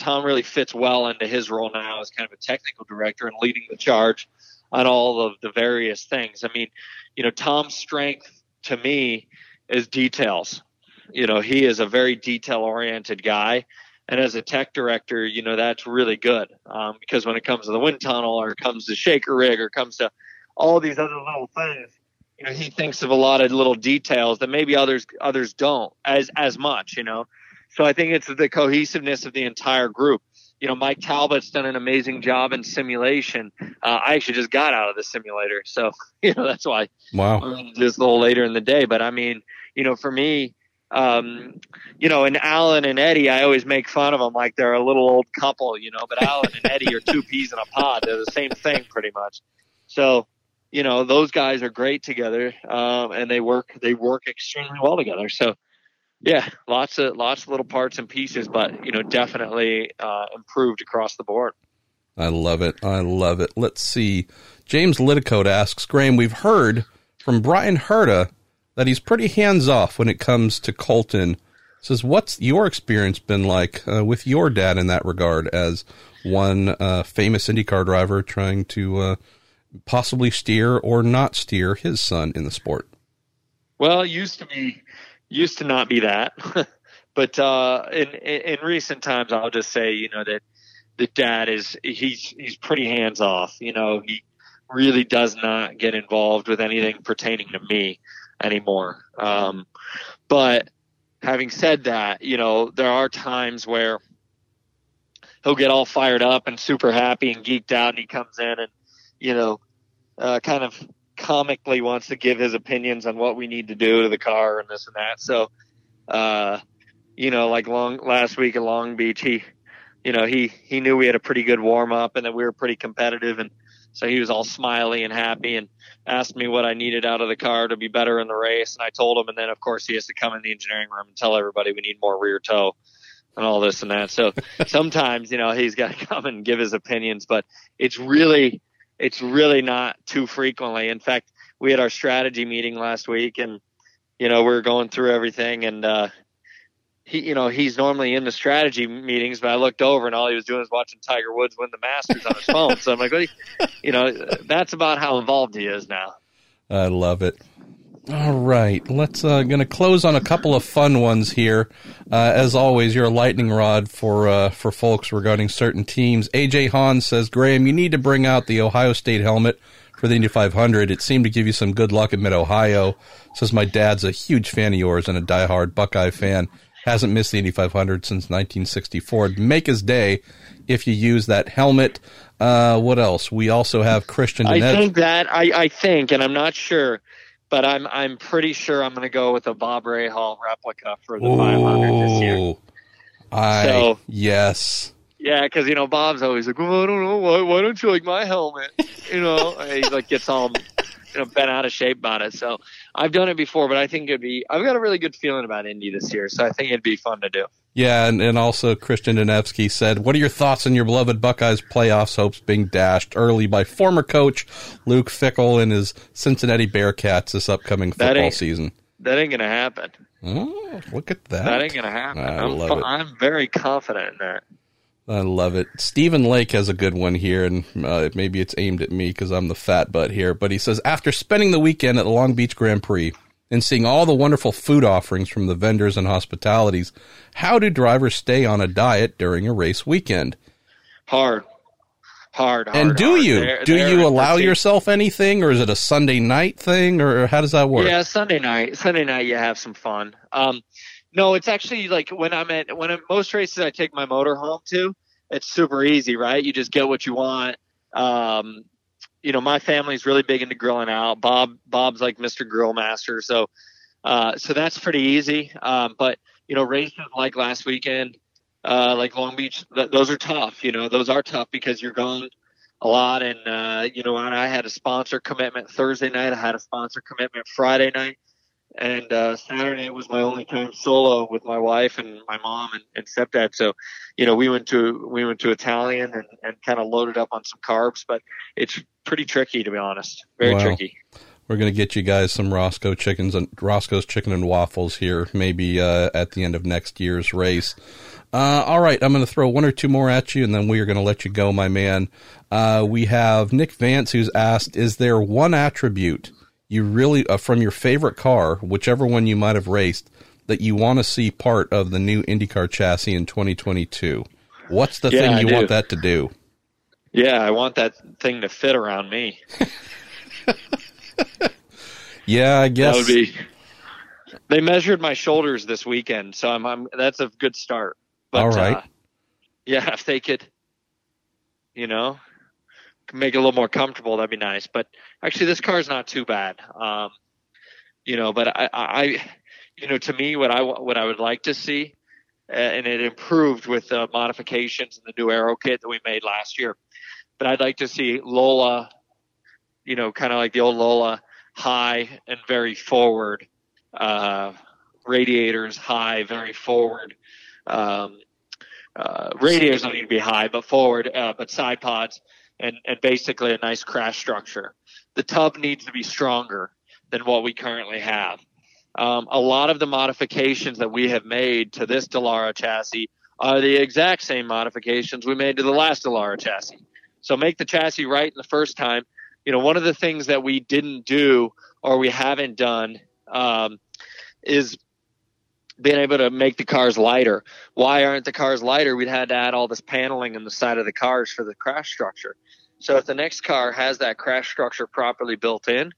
Tom really fits well into his role now as kind of a technical director and leading the charge on all of the various things. I mean, you know, Tom's strength to me is details. You know, he is a very detail-oriented guy. And as a tech director, you know, that's really good because when it comes to the wind tunnel or it comes to shaker rig or it comes to all these other little things, you know, he thinks of a lot of little details that maybe others don't as much, you know. So I think it's the cohesiveness of the entire group. You know, Mike Talbot's done an amazing job in simulation. I actually just got out of the simulator. So, you know, that's why we're going to do this a little later in the day. But I mean, you know, for me, you know, and Alan and Eddie, I always make fun of them like they're a little old couple, you know, but Alan and Eddie are two peas in a pod. They're the same thing pretty much. So, you know, those guys are great together. And they work extremely well together. So yeah, lots of little parts and pieces, but you know, definitely, improved across the board. I love it. I love it. Let's see. James Lidicote asks, Graham, we've heard from Brian Herta that he's pretty hands-off when it comes to Colton. Says, what's your experience been like with your dad in that regard as one famous IndyCar driver trying to possibly steer or not steer his son in the sport? Well, it used to not be that. But in recent times, I'll just say, you know, that the dad is he's pretty hands-off. You know, he really does not get involved with anything pertaining to me anymore. But having said that, you know, there are times where he'll get all fired up and super happy and geeked out, and he comes in and, you know, kind of comically wants to give his opinions on what we need to do to the car and this and that. So, you know, like last week at Long Beach, he knew we had a pretty good warm up and that we were pretty competitive, and so he was all smiley and happy and asked me what I needed out of the car to be better in the race. And I told him, and then of course he has to come in the engineering room and tell everybody we need more rear toe and all this and that. So sometimes, you know, he's got to come and give his opinions, but it's really not too frequently. In fact, we had our strategy meeting last week and, you know, we were going through everything and, he, you know, he's normally in the strategy meetings, but I looked over and all he was doing was watching Tiger Woods win the Masters on his phone. So I'm like, you know, that's about how involved he is now. I love it. All right. Let's, going to close on a couple of fun ones here. As always, you're a lightning rod for folks regarding certain teams. AJ Hahn says, Graham, you need to bring out the Ohio State helmet for the Indy 500. It seemed to give you some good luck at Mid-Ohio. Says my dad's a huge fan of yours and a diehard Buckeye fan. Hasn't missed the Indy 500 since 1964. Make his day if you use that helmet. What else? We also have Christian Dinette. I think, and I'm not sure, but I'm pretty sure I'm going to go with a Bob Rahal replica for the 500 this year. Yes. Yeah, because, you know, Bob's always like, well, I don't know, why don't you like my helmet? You know, and he like gets all, you know, bent out of shape about it. So I've done it before, but I think I've got a really good feeling about Indy this year, so I think it'd be fun to do. Yeah, and also Christian Denevsky said, what are your thoughts on your beloved Buckeyes playoffs hopes being dashed early by former coach Luke Fickell and his Cincinnati Bearcats this upcoming football season? That ain't going to happen. Oh, look at that. That ain't going to happen. I'm very confident in that. I love it. Stephen Lake has a good one here, and maybe it's aimed at me because I'm the fat butt here, but he says, after spending the weekend at the Long Beach Grand Prix and seeing all the wonderful food offerings from the vendors and hospitalities, how do drivers stay on a diet during a race weekend? Hard. And do you? Do you allow yourself anything, or is it a Sunday night thing, or how does that work? Yeah, Sunday night. Sunday night you have some fun. No, it's actually like when I'm most races I take my motor home to. It's super easy, right? You just get what you want. You know, my family's really big into grilling out. Bob's like Mr. Grill Master, so that's pretty easy. But you know, races like last weekend, like Long Beach, those are tough. You know, those are tough because you're gone a lot, and you know, I had a sponsor commitment Thursday night. I had a sponsor commitment Friday night. And Saturday was my only time solo with my wife and my mom and stepdad. So, you know, we went to Italian and kind of loaded up on some carbs, but it's pretty tricky, to be honest. Very tricky. We're going to get you guys some Roscoe's chicken and waffles here, maybe at the end of next year's race. All right, I'm going to throw one or two more at you, and then we are going to let you go, my man. We have Nick Vance, who's asked, is there one attribute you really, from your favorite car, whichever one you might have raced, that you want to see part of the new IndyCar chassis in 2022? What's the thing you want that to do? Yeah, I want that thing to fit around me. Yeah, I guess. That would be, they measured my shoulders this weekend, so I'm that's a good start. But, all right. Yeah, if they could, you know, make it a little more comfortable, that'd be nice. But actually this car's not too bad. You know, but I you know, to me, what I would like to see, and it improved with the modifications and the new aero kit that we made last year, but I'd like to see Lola, you know, kind of like the old Lola, high and very forward, radiators high, very forward, radiators don't need to be high, but forward, but side pods. And basically a nice crash structure. The tub needs to be stronger than what we currently have. A lot of the modifications that we have made to this Dallara chassis are the exact same modifications we made to the last Dallara chassis. So make the chassis right in the first time. You know, one of the things that we didn't do or we haven't done is being able to make the cars lighter. Why aren't the cars lighter? We'd had to add all this paneling on the side of the cars for the crash structure. So if the next car has that crash structure properly built in,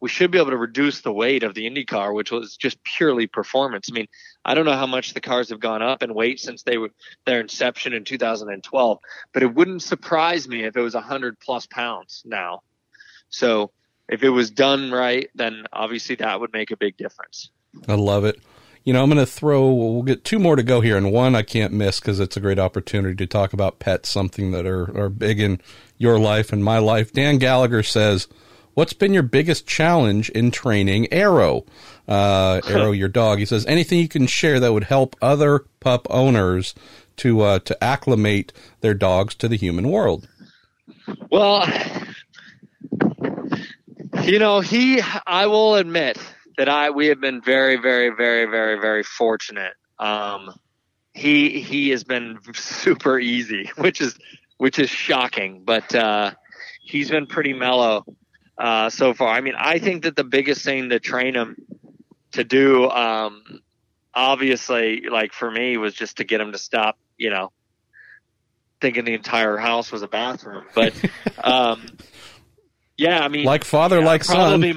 we should be able to reduce the weight of the Indy car, which was just purely performance. I mean, I don't know how much the cars have gone up in weight since their inception in 2012, but it wouldn't surprise me if it was 100 plus pounds now. So if it was done right, then obviously that would make a big difference. I love it. You know, I'm going to we'll get two more to go here, and one I can't miss because it's a great opportunity to talk about pets, something that are big in your life and my life. Dan Gallagher says, what's been your biggest challenge in training Arrow? Arrow, your dog. He says, anything you can share that would help other pup owners to acclimate their dogs to the human world? Well, you know, I will admit that we have been very, very, very, very, very fortunate. He has been super easy, which is shocking, but he's been pretty mellow so far. I mean, I think that the biggest thing to train him to do, obviously, like for me, was just to get him to stop, you know, thinking the entire house was a bathroom. But yeah, I mean, like father, yeah, like probably son. Probably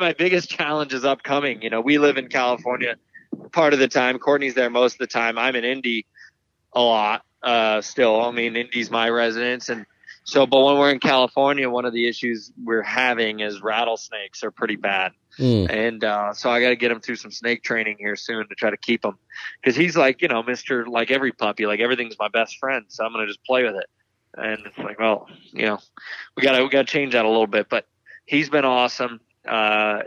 my biggest challenge is upcoming. You know, we live in California part of the time. Courtney's there most of the time. I'm in Indy a lot still. I mean, Indy's my residence. And so, but when we're in California, one of the issues we're having is rattlesnakes are pretty bad. Mm. And so I got to get him through some snake training here soon to try to keep him, because he's like, you know, Mr. like every puppy, like everything's my best friend. So I'm going to just play with it. And it's like, well, you know, we got to change that a little bit, but he's been awesome.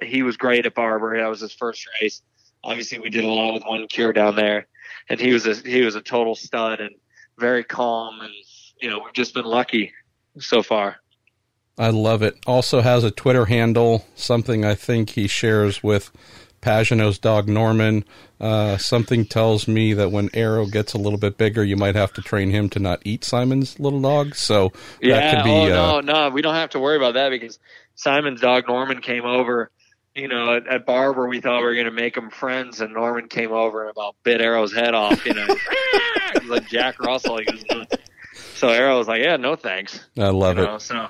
He was great at Barber. That was his first race. Obviously we did a lot with one cure down there, and he was a total stud and very calm. And, you know, we've just been lucky so far. I love it. Also has a Twitter handle, something I think he shares with Pagano's dog Norman. Something tells me that when Arrow gets a little bit bigger, you might have to train him to not eat Simon's little dog. So yeah, that could be. No, we don't have to worry about that, because Simon's dog Norman came over. You know, at Barber, we thought we were going to make them friends, and Norman came over and about bit Arrow's head off. You know, like Jack Russell. He was, so Arrow was like, "Yeah, no thanks." I love it. You know, so.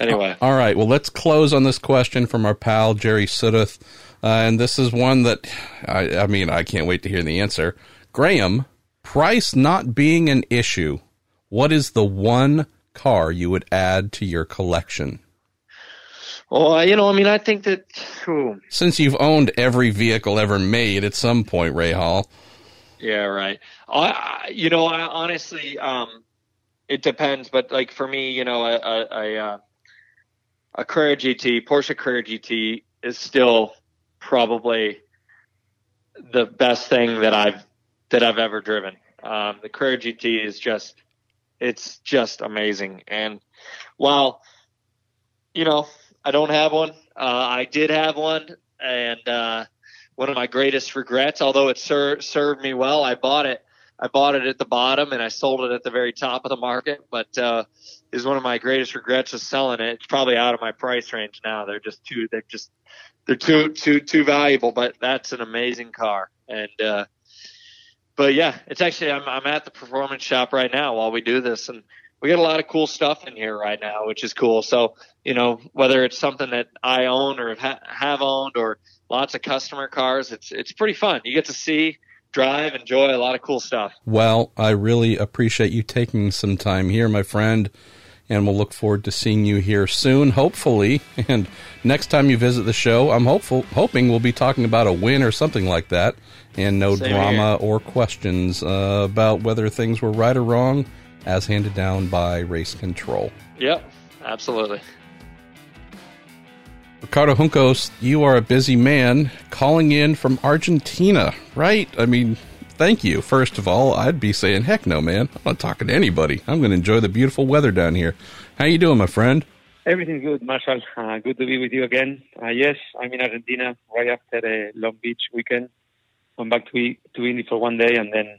Anyway. All right. Well, let's close on this question from our pal, Jerry Sudduth. And this is one that, I mean, I can't wait to hear the answer. Graham, price not being an issue, what is the one car you would add to your collection? Well, you know, I mean, I think that... Since you've owned every vehicle ever made at some point, Rahal. Yeah, right. I honestly, it depends. But, like, for me, you know, a Carrera GT, Porsche Carrera GT is still probably the best thing that I've ever driven. The Carrera GT is just amazing. And while, you know, I don't have one, I did have one, and one of my greatest regrets, although it served me well, I bought it at the bottom and I sold it at the very top of the market, but is one of my greatest regrets is selling it. It's probably out of my price range now. They're too valuable, but that's an amazing car. And, but yeah, it's actually, I'm at the performance shop right now while we do this, and we got a lot of cool stuff in here right now, which is cool. So, you know, whether it's something that I own or have owned or lots of customer cars, it's pretty fun. You get to see, drive, enjoy a lot of cool stuff. Well, I really appreciate you taking some time here, my friend, and we'll look forward to seeing you here soon, hopefully. And next time you visit the show, I'm hoping we'll be talking about a win or something like that, and no Same drama here. Or questions about whether things were right or wrong as handed down by race control. Yep, absolutely. Ricardo Juncos, you are a busy man calling in from Argentina, right? I mean, thank you. First of all, I'd be saying, heck no, man. I'm not talking to anybody. I'm going to enjoy the beautiful weather down here. How you doing, my friend? Everything's good, Marshall. Good to be with you again. Yes, I'm in Argentina right after a Long Beach weekend. I'm back to Indy for one day and then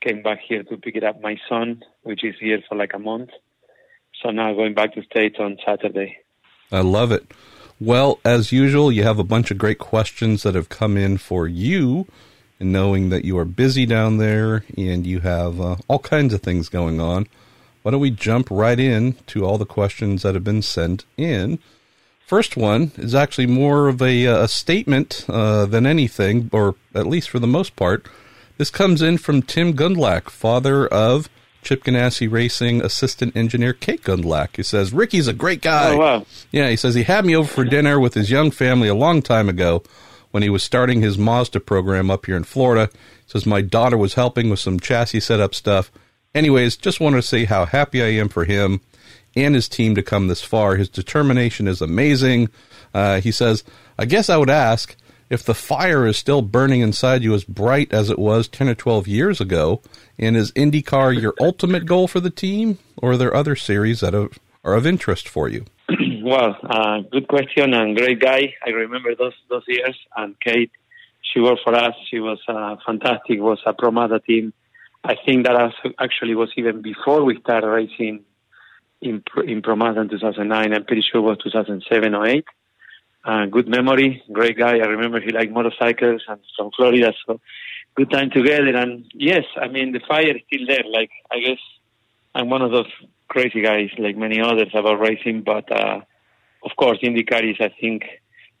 came back here to pick up my son, which is here for like a month. So now going back to States on Saturday. I love it. Well, as usual, you have a bunch of great questions that have come in for you, and knowing that you are busy down there and you have all kinds of things going on, why don't we jump right in to all the questions that have been sent in. First one is actually more of a statement than anything, or at least for the most part. This comes in from Tim Gundlach, father of Chip Ganassi Racing assistant engineer Kate Gundlach. He says, Ricky's a great guy. Oh, wow. Yeah, he says he had me over for dinner with his young family a long time ago when he was starting his Mazda program up here in Florida. He says my daughter was helping with some chassis setup stuff. Anyways, just wanted to say how happy I am for him and his team to come this far. His determination is amazing. He says, I guess I would ask if the fire is still burning inside you as bright as it was 10 or 12 years ago, and is IndyCar your ultimate goal for the team, or are there other series that are of interest for you? Well, good question and great guy. I remember those years. And Kate, she worked for us. She was fantastic, was a Pro Mazda team. I think that actually was even before we started racing in Pro Mazda in 2009. I'm pretty sure it was 2007 or 8. Good memory, great guy. I remember he liked motorcycles and from Florida, so good time together. And yes, I mean, the fire is still there. Like, I guess I'm one of those crazy guys like many others about racing, but of course IndyCar is, I think,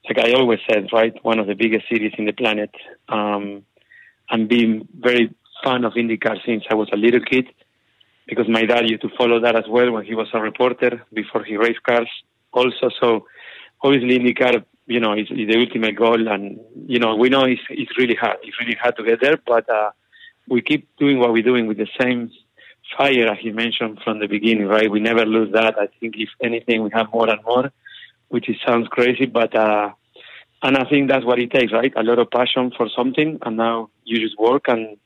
like I always said, right, one of the biggest cities in the planet. I'm being very fan of IndyCar since I was a little kid, because my dad used to follow that as well when he was a reporter before he raced cars also. So obviously IndyCar, you know, is the ultimate goal, and, you know, we know it's really hard. It's really hard to get there, but we keep doing what we're doing with the same fire, as you mentioned from the beginning, right? We never lose that. I think if anything, we have more and more, which it sounds crazy, but and I think that's what it takes, right? A lot of passion for something, and now you just work, and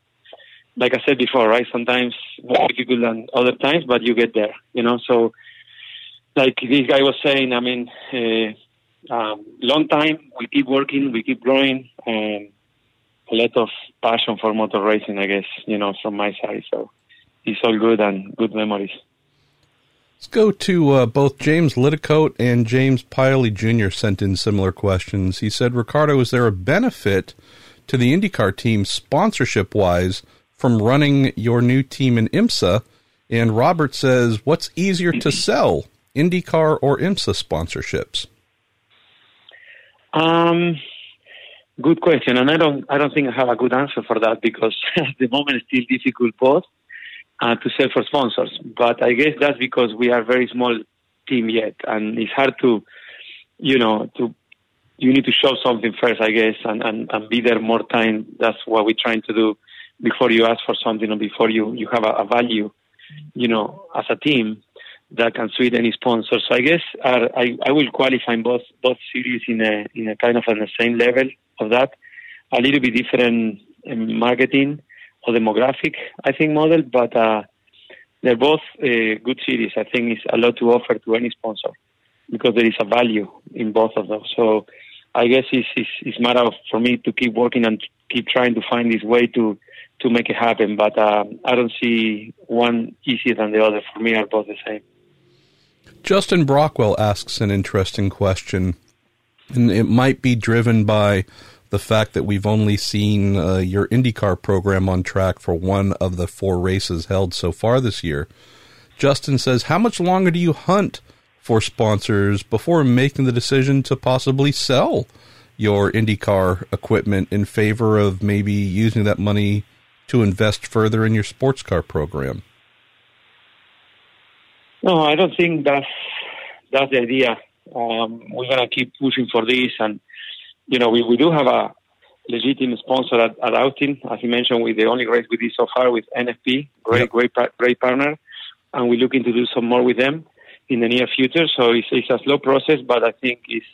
like I said before, right, sometimes more difficult than other times, but you get there, you know? So like this guy was saying, I mean, long time, we keep working, we keep growing, and a lot of passion for motor racing, I guess, you know, from my side. So it's all good and good memories. Let's go to both James Liticote and James Piley Jr. sent in similar questions. He said, Ricardo, is there a benefit to the IndyCar team sponsorship-wise from running your new team in IMSA? And Robert says, what's easier to sell, IndyCar or IMSA sponsorships? Good question, and I don't think I have a good answer for that, because at the moment it's still difficult both to sell for sponsors. But I guess that's because we are a very small team yet, and it's hard to, you know, you need to show something first, I guess, and be there more time. That's what we're trying to do before you ask for something, or before you have a value, you know, as a team that can suit any sponsor. So I guess I will qualify both series in a kind of on the same level of that, a little bit different in marketing or demographic, I think, model, but they're both good series. I think it's a lot to offer to any sponsor, because there is a value in both of them. So I guess it's a matter of, for me, to keep working and keep trying to find this way to make it happen. But I don't see one easier than the other. For me, are both the same. Justin Brockwell asks an interesting question, and it might be driven by the fact that we've only seen your IndyCar program on track for one of the four races held so far this year. Justin says, how much longer do you hunt for sponsors before making the decision to possibly sell your IndyCar equipment in favor of maybe using that money to invest further in your sports car program? No, I don't think that's the idea. We're going to keep pushing for this. And, you know, we do have a legitimate sponsor at Austin. As you mentioned, with the only race we did so far with NFP, great partner. And we're looking to do some more with them in the near future. So it's a slow process, but I think it's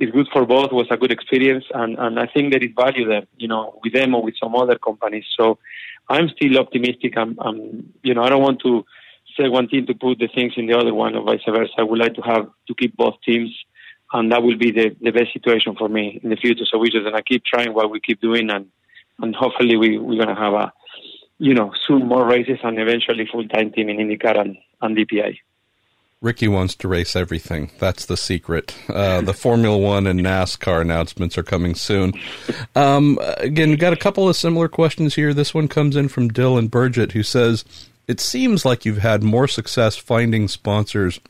good for both. It was a good experience. And I think there is value there, you know, with them or with some other companies. So I'm still optimistic. I'm you know, I don't want to say one team to put the things in the other one, or vice versa. I would like to keep both teams, and that will be the best situation for me in the future. So we're just going to keep trying what we keep doing, and hopefully we're going to have a, you know, soon more races, and eventually full-time team in IndyCar and DPI. Ricky wants to race everything. That's the secret. The Formula One and NASCAR announcements are coming soon. Again, we've got a couple of similar questions here. This one comes in from Dylan Burgett, who says, it seems like you've had more success finding sponsors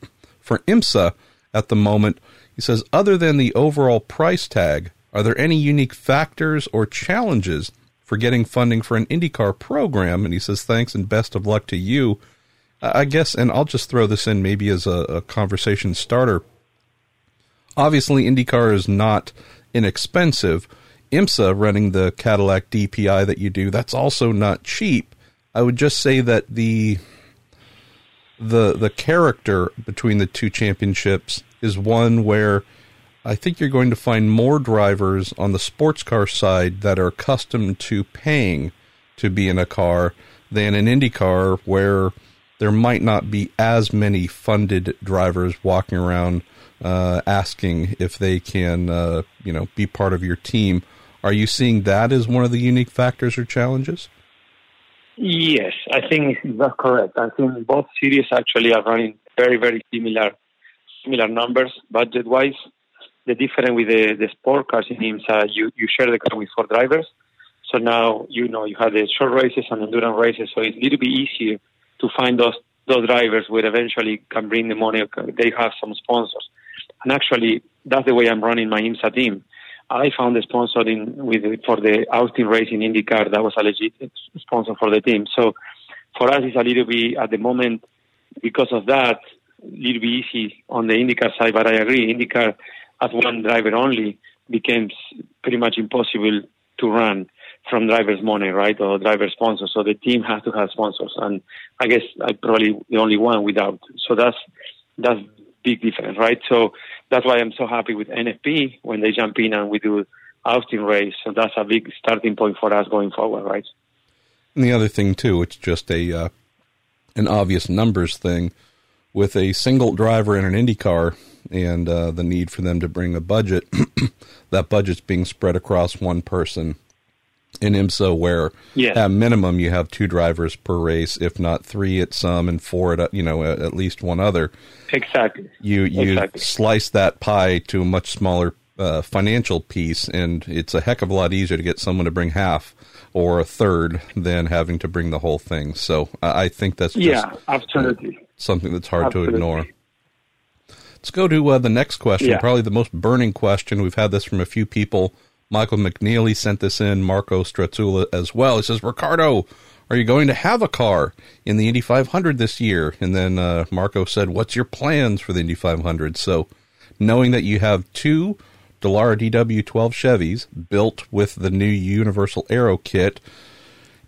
for IMSA at the moment. He says, other than the overall price tag, are there any unique factors or challenges for getting funding for an IndyCar program? And he says, thanks and best of luck to you. I guess, and I'll just throw this in maybe as a conversation starter. Obviously, IndyCar is not inexpensive. IMSA, running the Cadillac DPI that you do, that's also not cheap. I would just say that the character between the two championships is one where I think you're going to find more drivers on the sports car side that are accustomed to paying to be in a car than an IndyCar, where there might not be as many funded drivers walking around asking if they can you know, be part of your team. Are you seeing that as one of the unique factors or challenges? Yes, I think that's correct. I think both series actually are running very, very similar numbers budget-wise. The difference with the sport cars in IMSA, you share the car with four drivers. So now, you know, you have the short races and endurance races, so it's a little bit easier to find those those drivers will eventually can bring the money. They have some sponsors. And actually, that's the way I'm running my IMSA team. I found a sponsor for the Austin Racing IndyCar that was a legit sponsor for the team. So for us, it's a little bit, at the moment, because of that, a little bit easy on the IndyCar side. But I agree, IndyCar, as one driver only, became pretty much impossible to run from driver's money, right, or driver sponsors. So the team has to have sponsors. And I guess I'm probably the only one without. So that's big difference, right? So that's why I'm so happy with NFP when they jump in and we do Austin race. So that's a big starting point for us going forward, right? And the other thing, too, it's just an obvious numbers thing. With a single driver in an IndyCar and the need for them to bring a budget, that budget's being spread across one person in IMSA, where at minimum you have two drivers per race, if not three at some and four at at least one other. Exactly. You slice that pie to a much smaller financial piece, and it's a heck of a lot easier to get someone to bring half or a third than having to bring the whole thing. So I think that's just something that's hard to ignore. Let's go to the next question, probably the most burning question. We've had this from a few people. Michael McNeely sent this in, Marco Strazzula as well. He says, Ricardo, are you going to have a car in the Indy 500 this year? And then Marco said, what's your plans for the Indy 500? So knowing that you have two Dallara DW12 Chevys built with the new Universal Aero kit,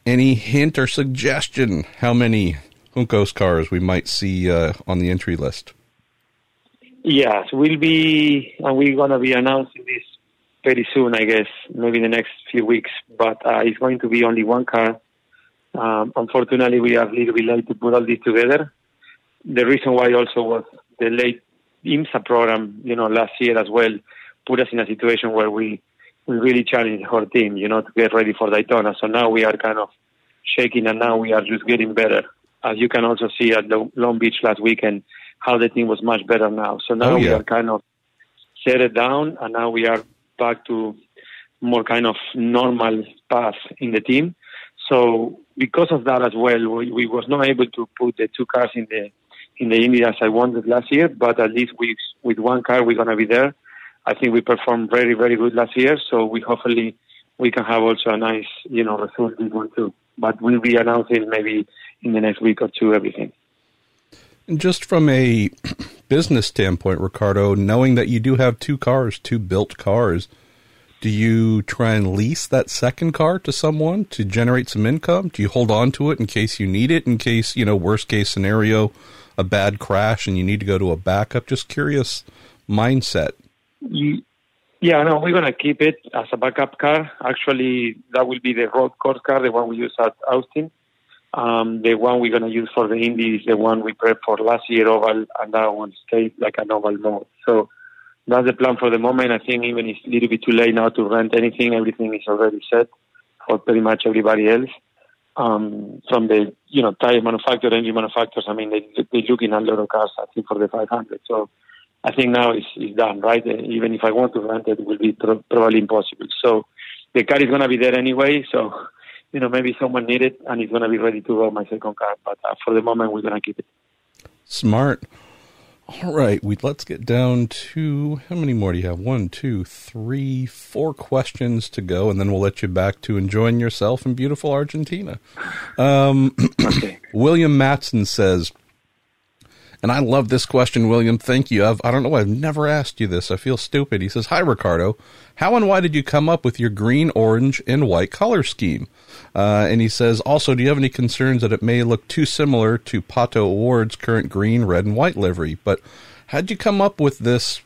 any hint or suggestion how many Juncos cars we might see on the entry list? Yes, we're going to be announcing this very soon, I guess, maybe in the next few weeks, but it's going to be only one car. Unfortunately, we are a little bit late to put all this together. The reason why also was the late IMSA program, last year as well, put us in a situation where we really challenged our team, to get ready for Daytona. So now we are kind of shaking, and now we are just getting better. As you can also see at Long Beach last weekend, how the team was much better now. So now we are kind of set it down, and now we are back to more kind of normal path in the team. So because of that as well, we was not able to put the two cars in the Indy as I wanted last year, but at least with one car we're going to be there. I think we performed very, very good last year, so hopefully we can have also a nice, result in one too. But we'll be announcing maybe in the next week or two everything. And just from a business standpoint, Ricardo, knowing that you do have two built cars, do you try and lease that second car to someone to generate some income? Do you hold on to it in case you need it, in case, worst case scenario, a bad crash and you need to go to a backup? Just curious mindset. Yeah, no, we're going to keep it as a backup car. Actually, that will be the road course car, the one we use at Austin. The one we're going to use for the Indy is the one we prepped for last year oval, and that one stayed like an oval mode. So that's the plan for the moment. I think even it's a little bit too late now to rent anything. Everything is already set for pretty much everybody else. From the, tire manufacturer, engine manufacturers, I mean, they're looking at a lot of cars, I think, for the 500. So I think now it's done, right? Even if I want to rent it will be probably impossible. So the car is going to be there anyway. So, maybe someone needs it and it's going to be ready to go, my second car. But for the moment, we're going to keep it. Smart. All right. Let's get down to, how many more do you have? One, two, three, four questions to go. And then we'll let you back to enjoying yourself in beautiful Argentina. Okay. William Matson says, and I love this question, William. Thank you. I don't know. I've never asked you this. I feel stupid. He says, hi, Ricardo. How and why did you come up with your green, orange, and white color scheme? And he says, also, do you have any concerns that it may look too similar to Pato Award's current green, red, and white livery? But how'd you come up with this,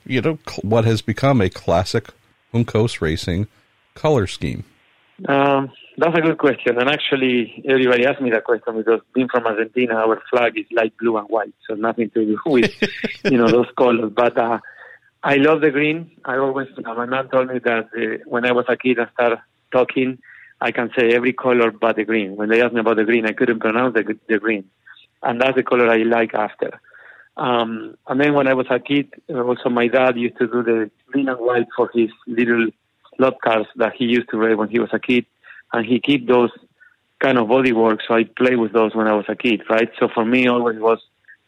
what has become a classic Juncos Racing color scheme? That's a good question, and actually everybody asked me that question because being from Argentina, our flag is light blue and white, so nothing to do with those colors. But I love the green. My mom told me that when I was a kid, I started talking. I can say every color but the green. When they asked me about the green, I couldn't pronounce the green, and that's the color I like after. And then when I was a kid, also my dad used to do the green and white for his little lot cars that he used to race when he was a kid, and he keep those kind of bodywork, so I played with those when I was a kid, right? So for me, always was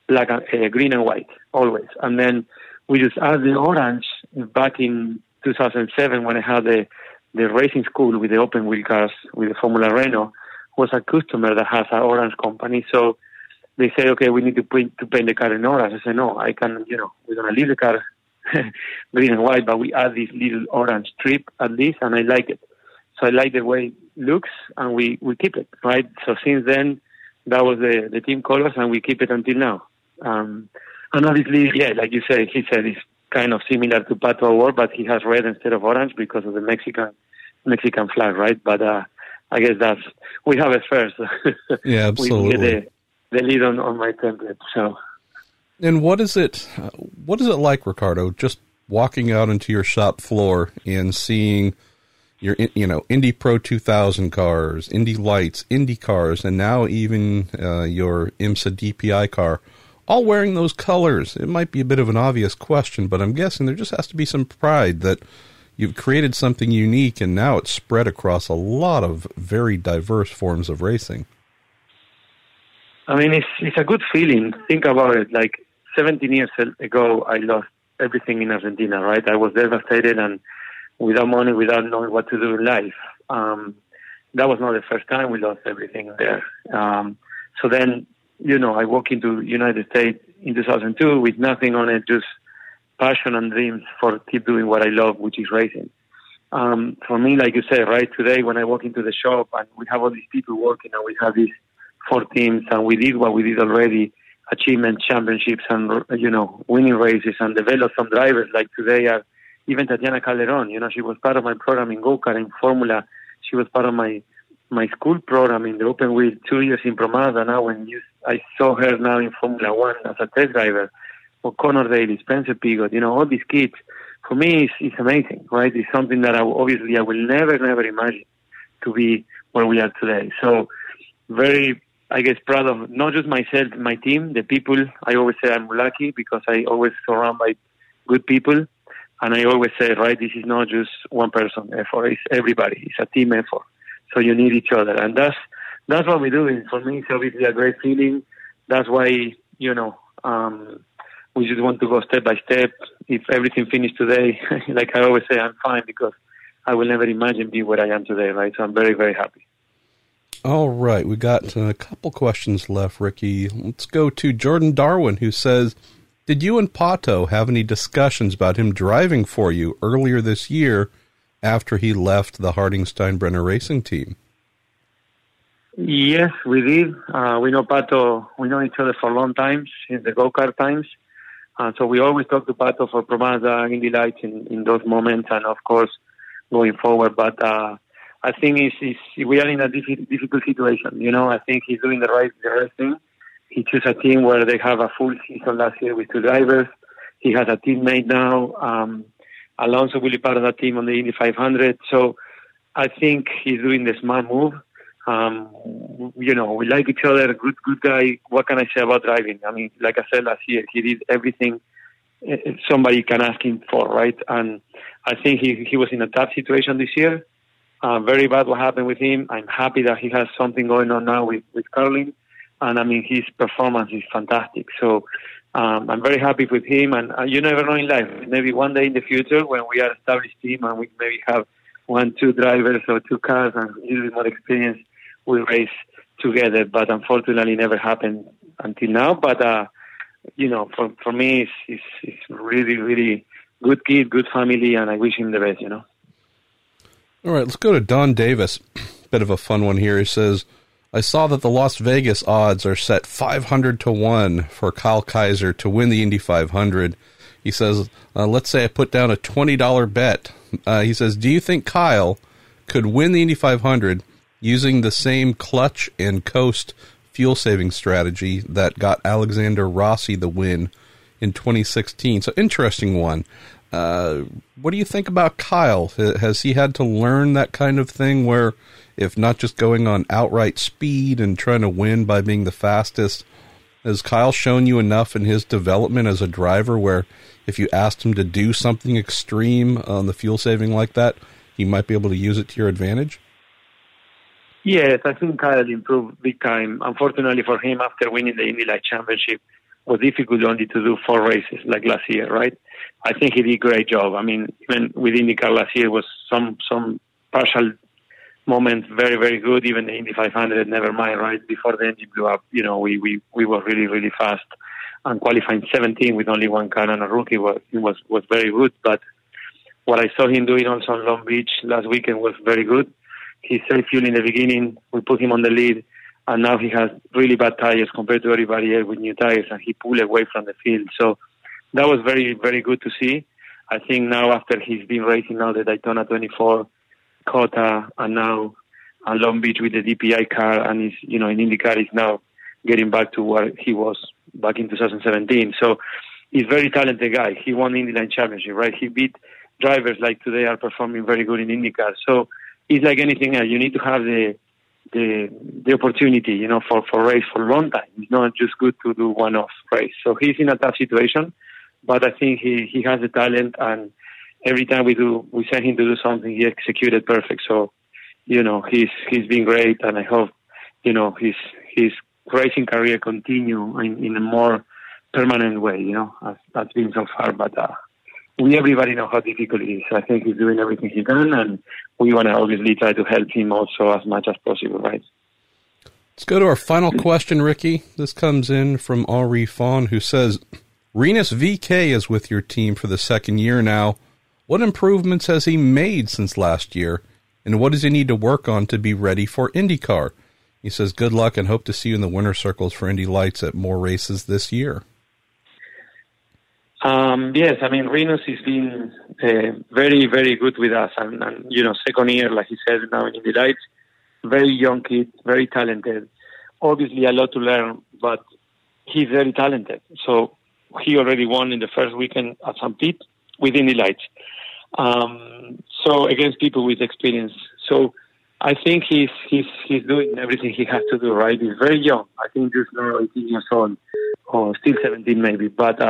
black and, green and white, always. And then we just added the orange back in 2007 when I had the racing school with the open wheel cars with the Formula Renault. Was a customer that has an orange company, so they say, okay, we need to paint the car in orange. I said, no, I can, you know, we're going to leave the car green and white, but we add this little orange strip at least, and I like it. So I like the way it looks, and we keep it, right? So since then, that was the team colors, and we keep it until now. And obviously, yeah, like you said, he said it's kind of similar to Pato Award, but he has red instead of orange because of the Mexican flag, right? But I guess that's, we have it first. Yeah, absolutely. We get the lead on my template. So. And what is it like, Ricardo, just walking out into your shop floor and seeing your, you know, Indy Pro 2000 cars, Indy Lights, Indy cars, and now even your IMSA DPI car, all wearing those colors? It might be a bit of an obvious question, but I'm guessing there just has to be some pride that you've created something unique, and now it's spread across a lot of very diverse forms of racing. I mean, it's a good feeling. Think about it. Like 17 years ago, I lost everything in Argentina, right? I was devastated and without money, without knowing what to do in life. That was not the first time we lost everything there. So then, you know, I walked into United States in 2002 with nothing on it, just passion and dreams for keep doing what I love, which is racing. For me, like you said, right, today when I walk into the shop and we have all these people working and we have these 4 teams and we did what we did already, achievements, championships, and, you know, winning races and develop some drivers. Like today, even Tatiana Calderon, you know, she was part of my program in go-kart, in Formula. She was part of my school program in the open wheel 2 years in Pro Mazda. Now when I saw her now in Formula One as a test driver, Connor Daly, Spencer Pigot, you know, all these kids, for me, it's amazing, right? It's something that I will never imagine to be where we are today. So very, I guess, proud of not just myself, my team, the people. I always say I'm lucky because I always surround by good people. And I always say, right, this is not just one person effort. It's everybody. It's a team effort. So you need each other. And that's what we're doing. For me, it's obviously a great feeling. That's why, you know, we just want to go step by step. If everything finished today, like I always say, I'm fine because I will never imagine being where I am today, right? So I'm very, very happy. All right. We got a couple questions left, Ricky. Let's go to Jordan Darwin, who says, did you and Pato have any discussions about him driving for you earlier this year after he left the Harding-Steinbrenner Racing team? Yes, we did. We know Pato. We know each other for a long time, since the go-kart times. So we always talk to Pato for Pro Mazda, Indy Lights in those moments, and of course going forward. But I think we are in a difficult situation. You know, I think he's doing the right thing. He chose a team where they have a full season last year with 2 drivers. He has a teammate now. Alonso will be part of that team on the Indy 500. So I think he's doing the smart move. You know, we like each other, good guy. What can I say about driving? I mean, like I said last year, he did everything somebody can ask him for, right? And I think he was in a tough situation this year. Very bad what happened with him. I'm happy that he has something going on now with curling. And I mean, his performance is fantastic. So I'm very happy with him. And you never know in life, maybe one day in the future when we are an established team and we maybe have 1, 2 drivers or 2 cars and a little bit more experience, we race together, but unfortunately never happened until now. But, you know, for me, it's really, really good kid, good family, and I wish him the best, you know. All right, let's go to Don Davis. Bit of a fun one here. He says, I saw that the Las Vegas odds are set 500-1 for Kyle Kaiser to win the Indy 500. He says, let's say I put down a $20 bet. He says, do you think Kyle could win the Indy 500 using the same clutch and coast fuel-saving strategy that got Alexander Rossi the win in 2016. So, interesting one. What do you think about Kyle? Has he had to learn that kind of thing where, if not just going on outright speed and trying to win by being the fastest, has Kyle shown you enough in his development as a driver where if you asked him to do something extreme on the fuel-saving like that, he might be able to use it to your advantage? Yes, I think Kyle improved big time. Unfortunately for him, after winning the Indy Light Championship, it was difficult only to do 4 races like last year, right? I think he did a great job. I mean, even with IndyCar last year, was some partial moments very, very good. Even the Indy 500, never mind, right? Before the engine blew up, you know, we were really, really fast. And qualifying 17 with only one car and a rookie was very good. But what I saw him doing also in Long Beach last weekend was very good. He saved fuel in the beginning. We put him on the lead. And now he has really bad tires compared to everybody else with new tires, and he pulled away from the field. So that was very, very good to see. I think now after he's been racing now the Daytona 24, COTA, and now Long Beach with the DPI car, and he's, you know, in IndyCar, he's now getting back to where he was back in 2017. So he's a very talented guy. He won the Indy Light Championship, right? He beat drivers like today are performing very good in IndyCar. So it's like anything else. You need to have the opportunity, you know, for race for a long time. It's not just good to do one-off race. So he's in a tough situation, but I think he has the talent, and every time we send him to do something, he executed perfect. So, you know, he's been great, and I hope, you know, his racing career continue in a more permanent way, you know, as that's been so far. But everybody know how difficult it is. I think he's doing everything he can, and we want to obviously try to help him also as much as possible, right? Let's go to our final question, Ricky. This comes in from Henri Fawn, who says, Rinus VK is with your team for the second year now. What improvements has he made since last year, and what does he need to work on to be ready for IndyCar? He says, good luck and hope to see you in the winter circles for Indy Lights at more races this year. Yes, I mean, Rinus has been very, very good with us. And, you know, second year, like he said, now in Indy Lights, very young kid, very talented. Obviously, a lot to learn, but he's very talented. So he already won in the first weekend at St. Pete with Indy Lights. So against people with experience. So I think he's doing everything he has to do, right? He's very young. I think just now 18 years old, or still 17 maybe. But...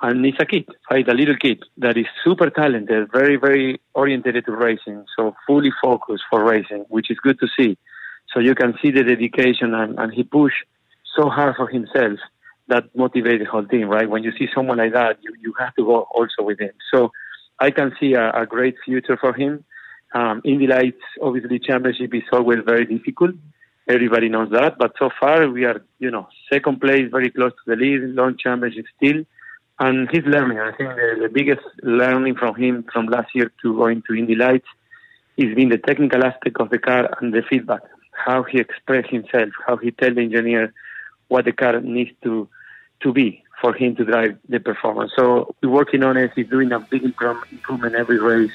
and he's a kid, right? A little kid that is super talented, very, very oriented to racing, so fully focused for racing, which is good to see. So you can see the dedication, and he pushed so hard for himself that motivated the whole team, right? When you see someone like that, you have to go also with him. So I can see a great future for him. Indy Lights, obviously, championship is always very difficult. Everybody knows that. But so far, we are, you know, second place, very close to the lead, long championship still. And he's learning. I think the biggest learning from him from last year to going to Indy Lights has been the technical aspect of the car and the feedback, how he expressed himself, how he tells the engineer what the car needs to be for him to drive the performance. So we're working on it. He's doing a big improvement every race.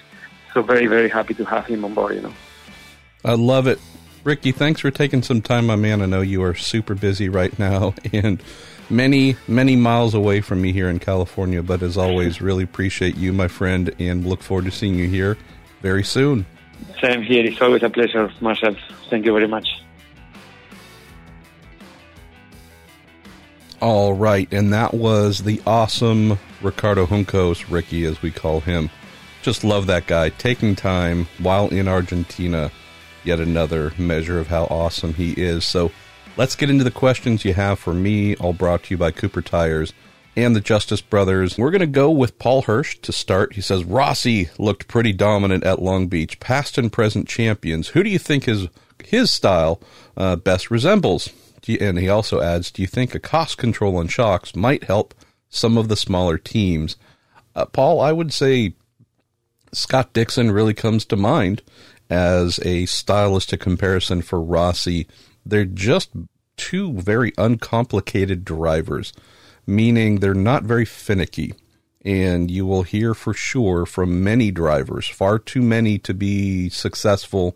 So very, very happy to have him on board, you know. I love it. Ricky, thanks for taking some time, my man. I know you are super busy right now, and many, many miles away from me here in California, but as always, really appreciate you, my friend, and look forward to seeing you here very soon. Same here. It's always a pleasure, Marshall. Thank you very much. All right, and that was the awesome Ricardo Juncos, Ricky, as we call him. Just love that guy, taking time while in Argentina, yet another measure of how awesome he is. So let's get into the questions you have for me, all brought to you by Cooper Tires and the Justice Brothers. We're going to go with Paul Hirsch to start. He says, Rossi looked pretty dominant at Long Beach, past and present champions. Who do you think his style best resembles? And he also adds, do you think a cost control on shocks might help some of the smaller teams? Paul, I would say Scott Dixon really comes to mind as a stylistic comparison for Rossi. They're just two very uncomplicated drivers, meaning they're not very finicky. And you will hear for sure from many drivers, far too many to be successful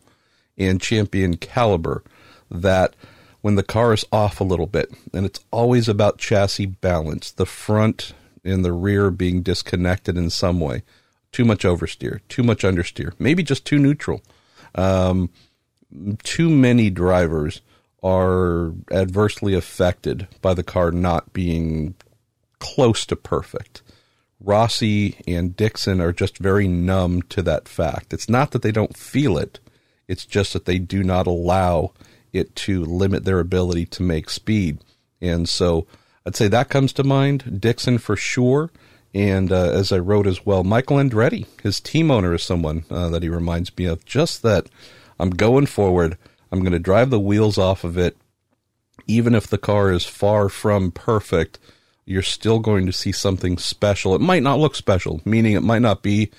in champion caliber, that when the car is off a little bit, and it's always about chassis balance, the front and the rear being disconnected in some way, too much oversteer, too much understeer, maybe just too neutral. Too many drivers are adversely affected by the car not being close to perfect. Rossi and Dixon are just very numb to that fact. It's not that they don't feel it. It's just that they do not allow it to limit their ability to make speed. And so I'd say that comes to mind. Dixon for sure. And as I wrote as well, Michael Andretti, his team owner, is someone that he reminds me of. Just that I'm going forward. I'm going to drive the wheels off of it. Even if the car is far from perfect, you're still going to see something special. It might not look special, meaning it might not be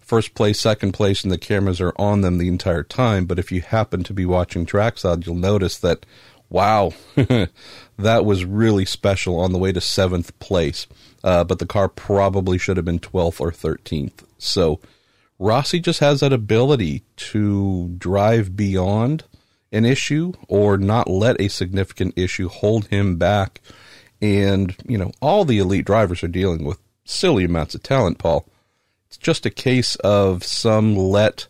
first place, second place, and the cameras are on them the entire time. But if you happen to be watching trackside, you'll notice that, wow, that was really special on the way to 7th place. But the car probably should have been 12th or 13th. So Rossi just has that ability to drive beyond an issue or not let a significant issue hold him back. And, you know, all the elite drivers are dealing with silly amounts of talent, Paul. It's just a case of some let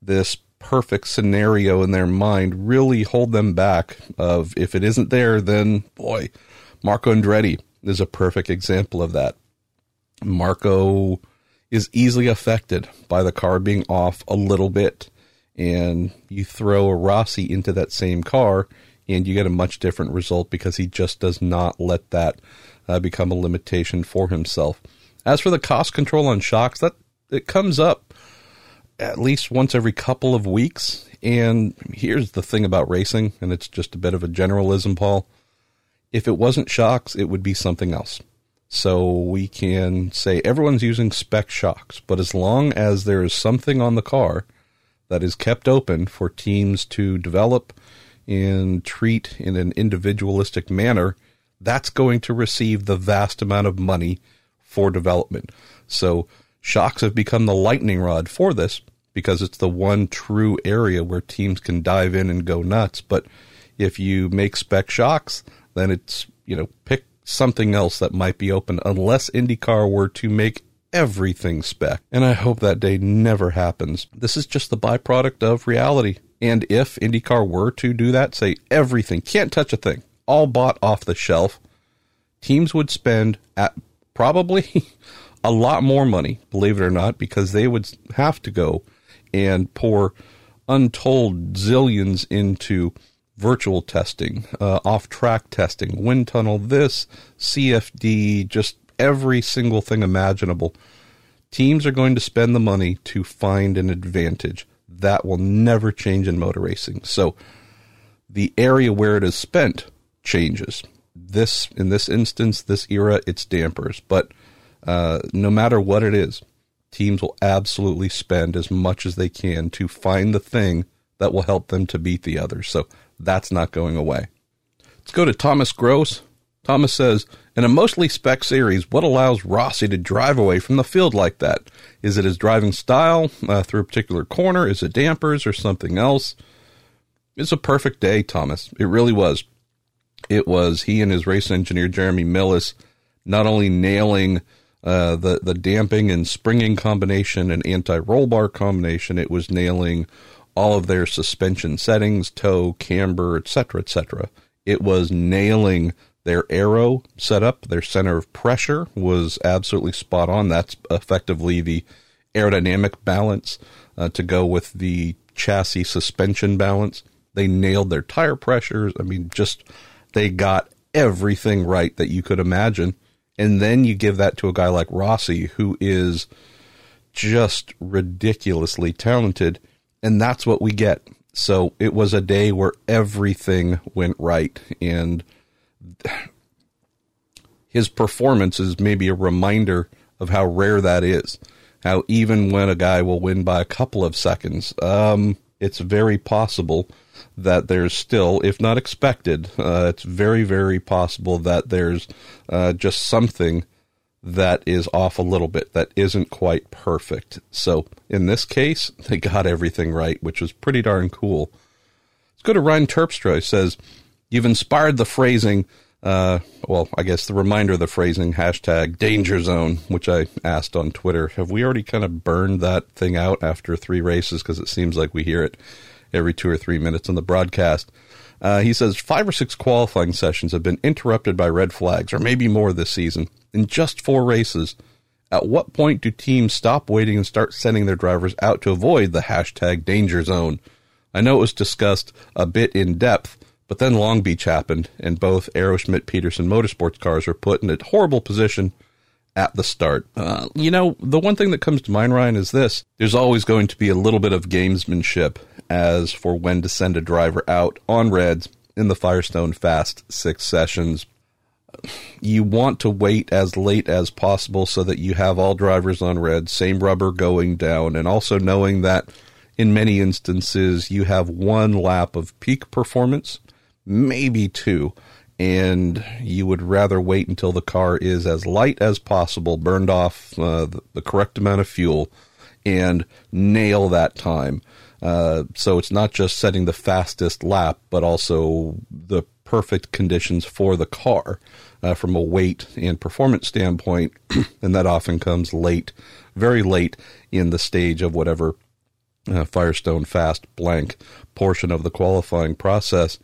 this perfect scenario in their mind really hold them back of if it isn't there, then, boy, Marco Andretti is a perfect example of that. Marco is easily affected by the car being off a little bit, and you throw a Rossi into that same car and you get a much different result because he just does not let that become a limitation for himself. As for the cost control on shocks, that it comes up at least once every couple of weeks. And here's the thing about racing, and it's just a bit of a generalism, Paul. If it wasn't shocks, it would be something else. So we can say everyone's using spec shocks, but as long as there is something on the car that is kept open for teams to develop and treat in an individualistic manner, that's going to receive the vast amount of money for development. So shocks have become the lightning rod for this because it's the one true area where teams can dive in and go nuts. But if you make spec shocks, then it's, you know, pick something else that might be open unless IndyCar were to make everything spec. And I hope that day never happens. This is just the byproduct of reality. And if IndyCar were to do that, say everything, can't touch a thing, all bought off the shelf, teams would spend at probably a lot more money, believe it or not, because they would have to go and pour untold zillions into virtual testing, off-track testing, wind tunnel, this, CFD, just every single thing imaginable. Teams are going to spend the money to find an advantage. That will never change in motor racing. So the area where it is spent changes. This, in this instance, this era, it's dampers. But no matter what it is, teams will absolutely spend as much as they can to find the thing that will help them to beat the others. So that's not going away. Let's go to Thomas Gross. Thomas says, in a mostly spec series, what allows Rossi to drive away from the field like that? Is it his driving style through a particular corner? Is it dampers or something else? It's a perfect day, Thomas. It really was. It was he and his race engineer, Jeremy Millis, not only nailing the damping and springing combination and anti-roll bar combination, it was nailing all of their suspension settings, toe, camber, etc., etc. It was nailing their aero setup. Their center of pressure was absolutely spot on. That's effectively the aerodynamic balance to go with the chassis suspension balance. They nailed their tire pressures. I mean, just they got everything right that you could imagine. And then you give that to a guy like Rossi, who is just ridiculously talented. And that's what we get. So it was a day where everything went right. And his performance is maybe a reminder of how rare that is, how even when a guy will win by a couple of seconds, it's very possible that there's still, if not expected, it's very, very possible that there's just something that is off a little bit, that isn't quite perfect. So in this case, they got everything right, which was pretty darn cool. Let's go to Ryan Terpstra. He says, you've inspired the phrasing, well, I guess the reminder of the phrasing, hashtag danger zone, which I asked on Twitter. Have we already kind of burned that thing out after three races? Because it seems like we hear it every 2 or 3 minutes on the broadcast. He says 5 or 6 qualifying sessions have been interrupted by red flags, or maybe more this season, in just 4 races. At what point do teams stop waiting and start sending their drivers out to avoid the hashtag danger zone? I know it was discussed a bit in depth, but then Long Beach happened, and both Aeroschmidt-Peterson Motorsports cars were put in a horrible position at the start. You know, the one thing that comes to mind, Ryan, is this. There's always going to be a little bit of gamesmanship as for when to send a driver out on reds in the Firestone Fast Six sessions. You want to wait as late as possible so that you have all drivers on red, same rubber going down, and also knowing that in many instances you have one lap of peak performance, maybe two, and you would rather wait until the car is as light as possible, burned off the correct amount of fuel, and nail that time. So it's not just setting the fastest lap, but also the perfect conditions for the car from a weight and performance standpoint, and that often comes late, very late in the stage of whatever Firestone Fast blank portion of the qualifying process.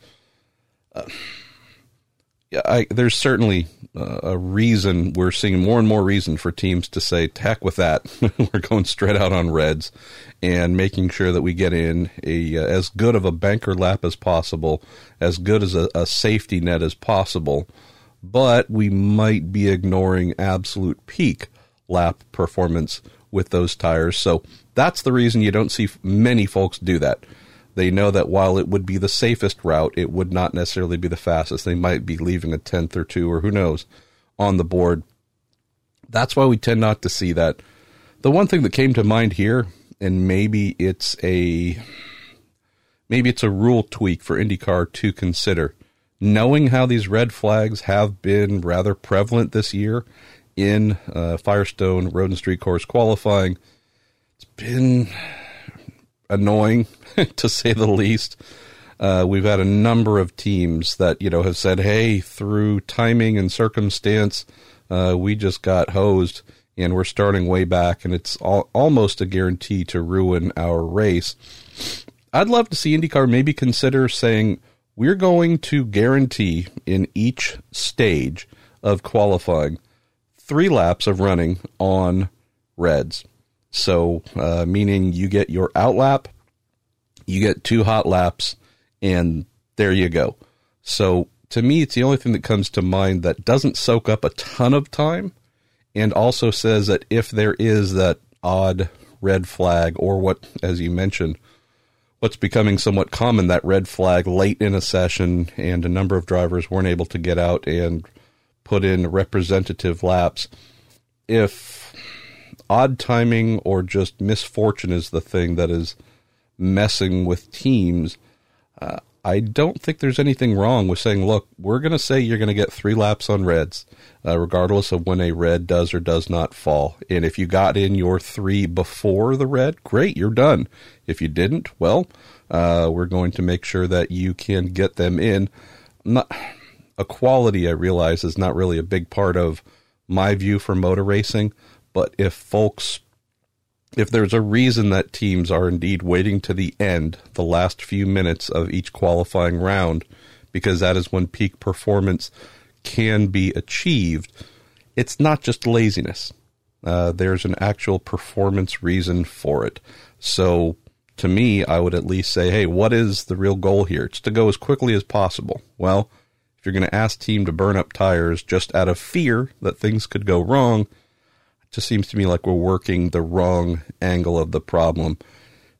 There's certainly a reason we're seeing more and more reason for teams to say, heck with that. We're going straight out on reds and making sure that we get in a as good of a banker lap as possible, as good as a safety net as possible. But we might be ignoring absolute peak lap performance with those tires. So that's the reason you don't see many folks do that. They know that while it would be the safest route, it would not necessarily be the fastest. They might be leaving a 10th or two, or who knows, on the board. That's why we tend not to see that. The one thing that came to mind here, and maybe it's a rule tweak for IndyCar to consider, knowing how these red flags have been rather prevalent this year in Firestone Road and Street Course qualifying, it's been annoying to say the least. We've had a number of teams that, you know, have said, hey, through timing and circumstance, we just got hosed and we're starting way back, and it's almost a guarantee to ruin our race. I'd love to see IndyCar maybe consider saying, we're going to guarantee in each stage of qualifying 3 laps of running on reds. So, meaning you get your out lap, you get 2 hot laps, and there you go. So, to me, it's the only thing that comes to mind that doesn't soak up a ton of time, and also says that if there is that odd red flag, or what, as you mentioned, what's becoming somewhat common, that red flag late in a session, and a number of drivers weren't able to get out and put in representative laps, if odd timing or just misfortune is the thing that is messing with teams, I don't think there's anything wrong with saying, look, we're going to say you're going to get 3 laps on reds, regardless of when a red does or does not fall. And if you got in your 3 before the red, great, you're done. If you didn't, well, we're going to make sure that you can get them in. Equality, I realize, is not really a big part of my view for motor racing. But if there's a reason that teams are indeed waiting to the end, the last few minutes of each qualifying round, because that is when peak performance can be achieved, it's not just laziness. There's an actual performance reason for it. So to me, I would at least say, hey, what is the real goal here? It's to go as quickly as possible. Well, if you're going to ask team to burn up tires just out of fear that things could go wrong, just seems to me like we're working the wrong angle of the problem.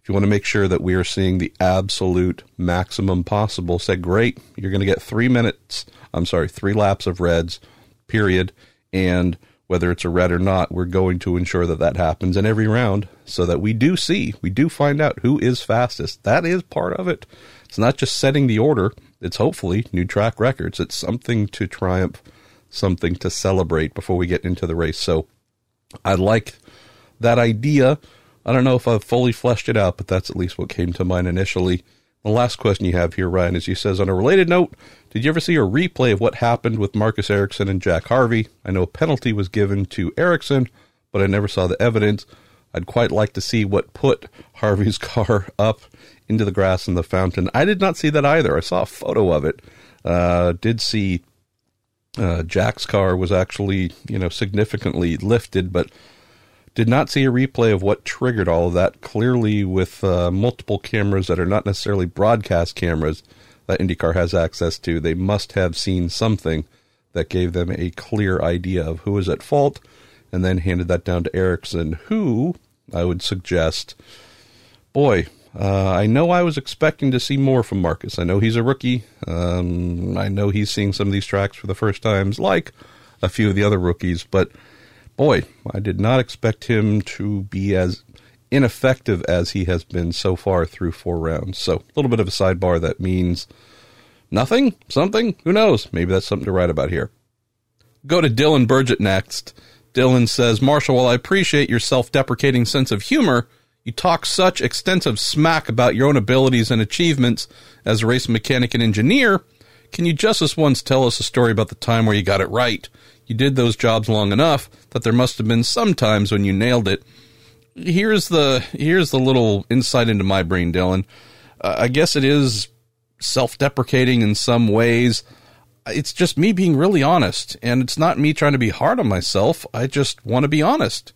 If you want to make sure that we are seeing the absolute maximum possible, say, great, you're going to get 3 laps of reds, period. And whether it's a red or not, we're going to ensure that that happens in every round so that we do find out who is fastest. That is part of it. It's not just setting the order. It's hopefully new track records. It's something to triumph, something to celebrate before we get into the race. So I like that idea. I don't know if I've fully fleshed it out, but that's at least what came to mind initially. The last question you have here, Ryan, is, you says, on a related note, did you ever see a replay of what happened with Marcus Ericsson and Jack Harvey? I know a penalty was given to Ericsson, but I never saw the evidence. I'd quite like to see what put Harvey's car up into the grass in the fountain. I did not see that either. I saw a photo of it. Did see Jack's car was actually, significantly lifted, but Did not see a replay of what triggered all of that. Clearly with multiple cameras that are not necessarily broadcast cameras that IndyCar has access to, they must have seen something that gave them a clear idea of who was at fault, and then handed that down to Erickson, who I would suggest, I know I was expecting to see more from Marcus. I know he's a rookie. I know he's seeing some of these tracks for the first times, like a few of the other rookies, but boy, I did not expect him to be as ineffective as he has been so far through four rounds. So a little bit of a sidebar that means nothing, something, who knows? Maybe that's something to write about here. Go to Dylan Burgett next. Dylan says, Marshall, while I appreciate your self-deprecating sense of humor, you talk such extensive smack about your own abilities and achievements as a race mechanic and engineer. Can you just as once tell us a story about the time where you got it right? You did those jobs long enough that there must have been some times when you nailed it. Here's the little insight into my brain, Dylan. I guess it is self-deprecating in some ways. It's just me being really honest, and it's not me trying to be hard on myself. I just want to be honest.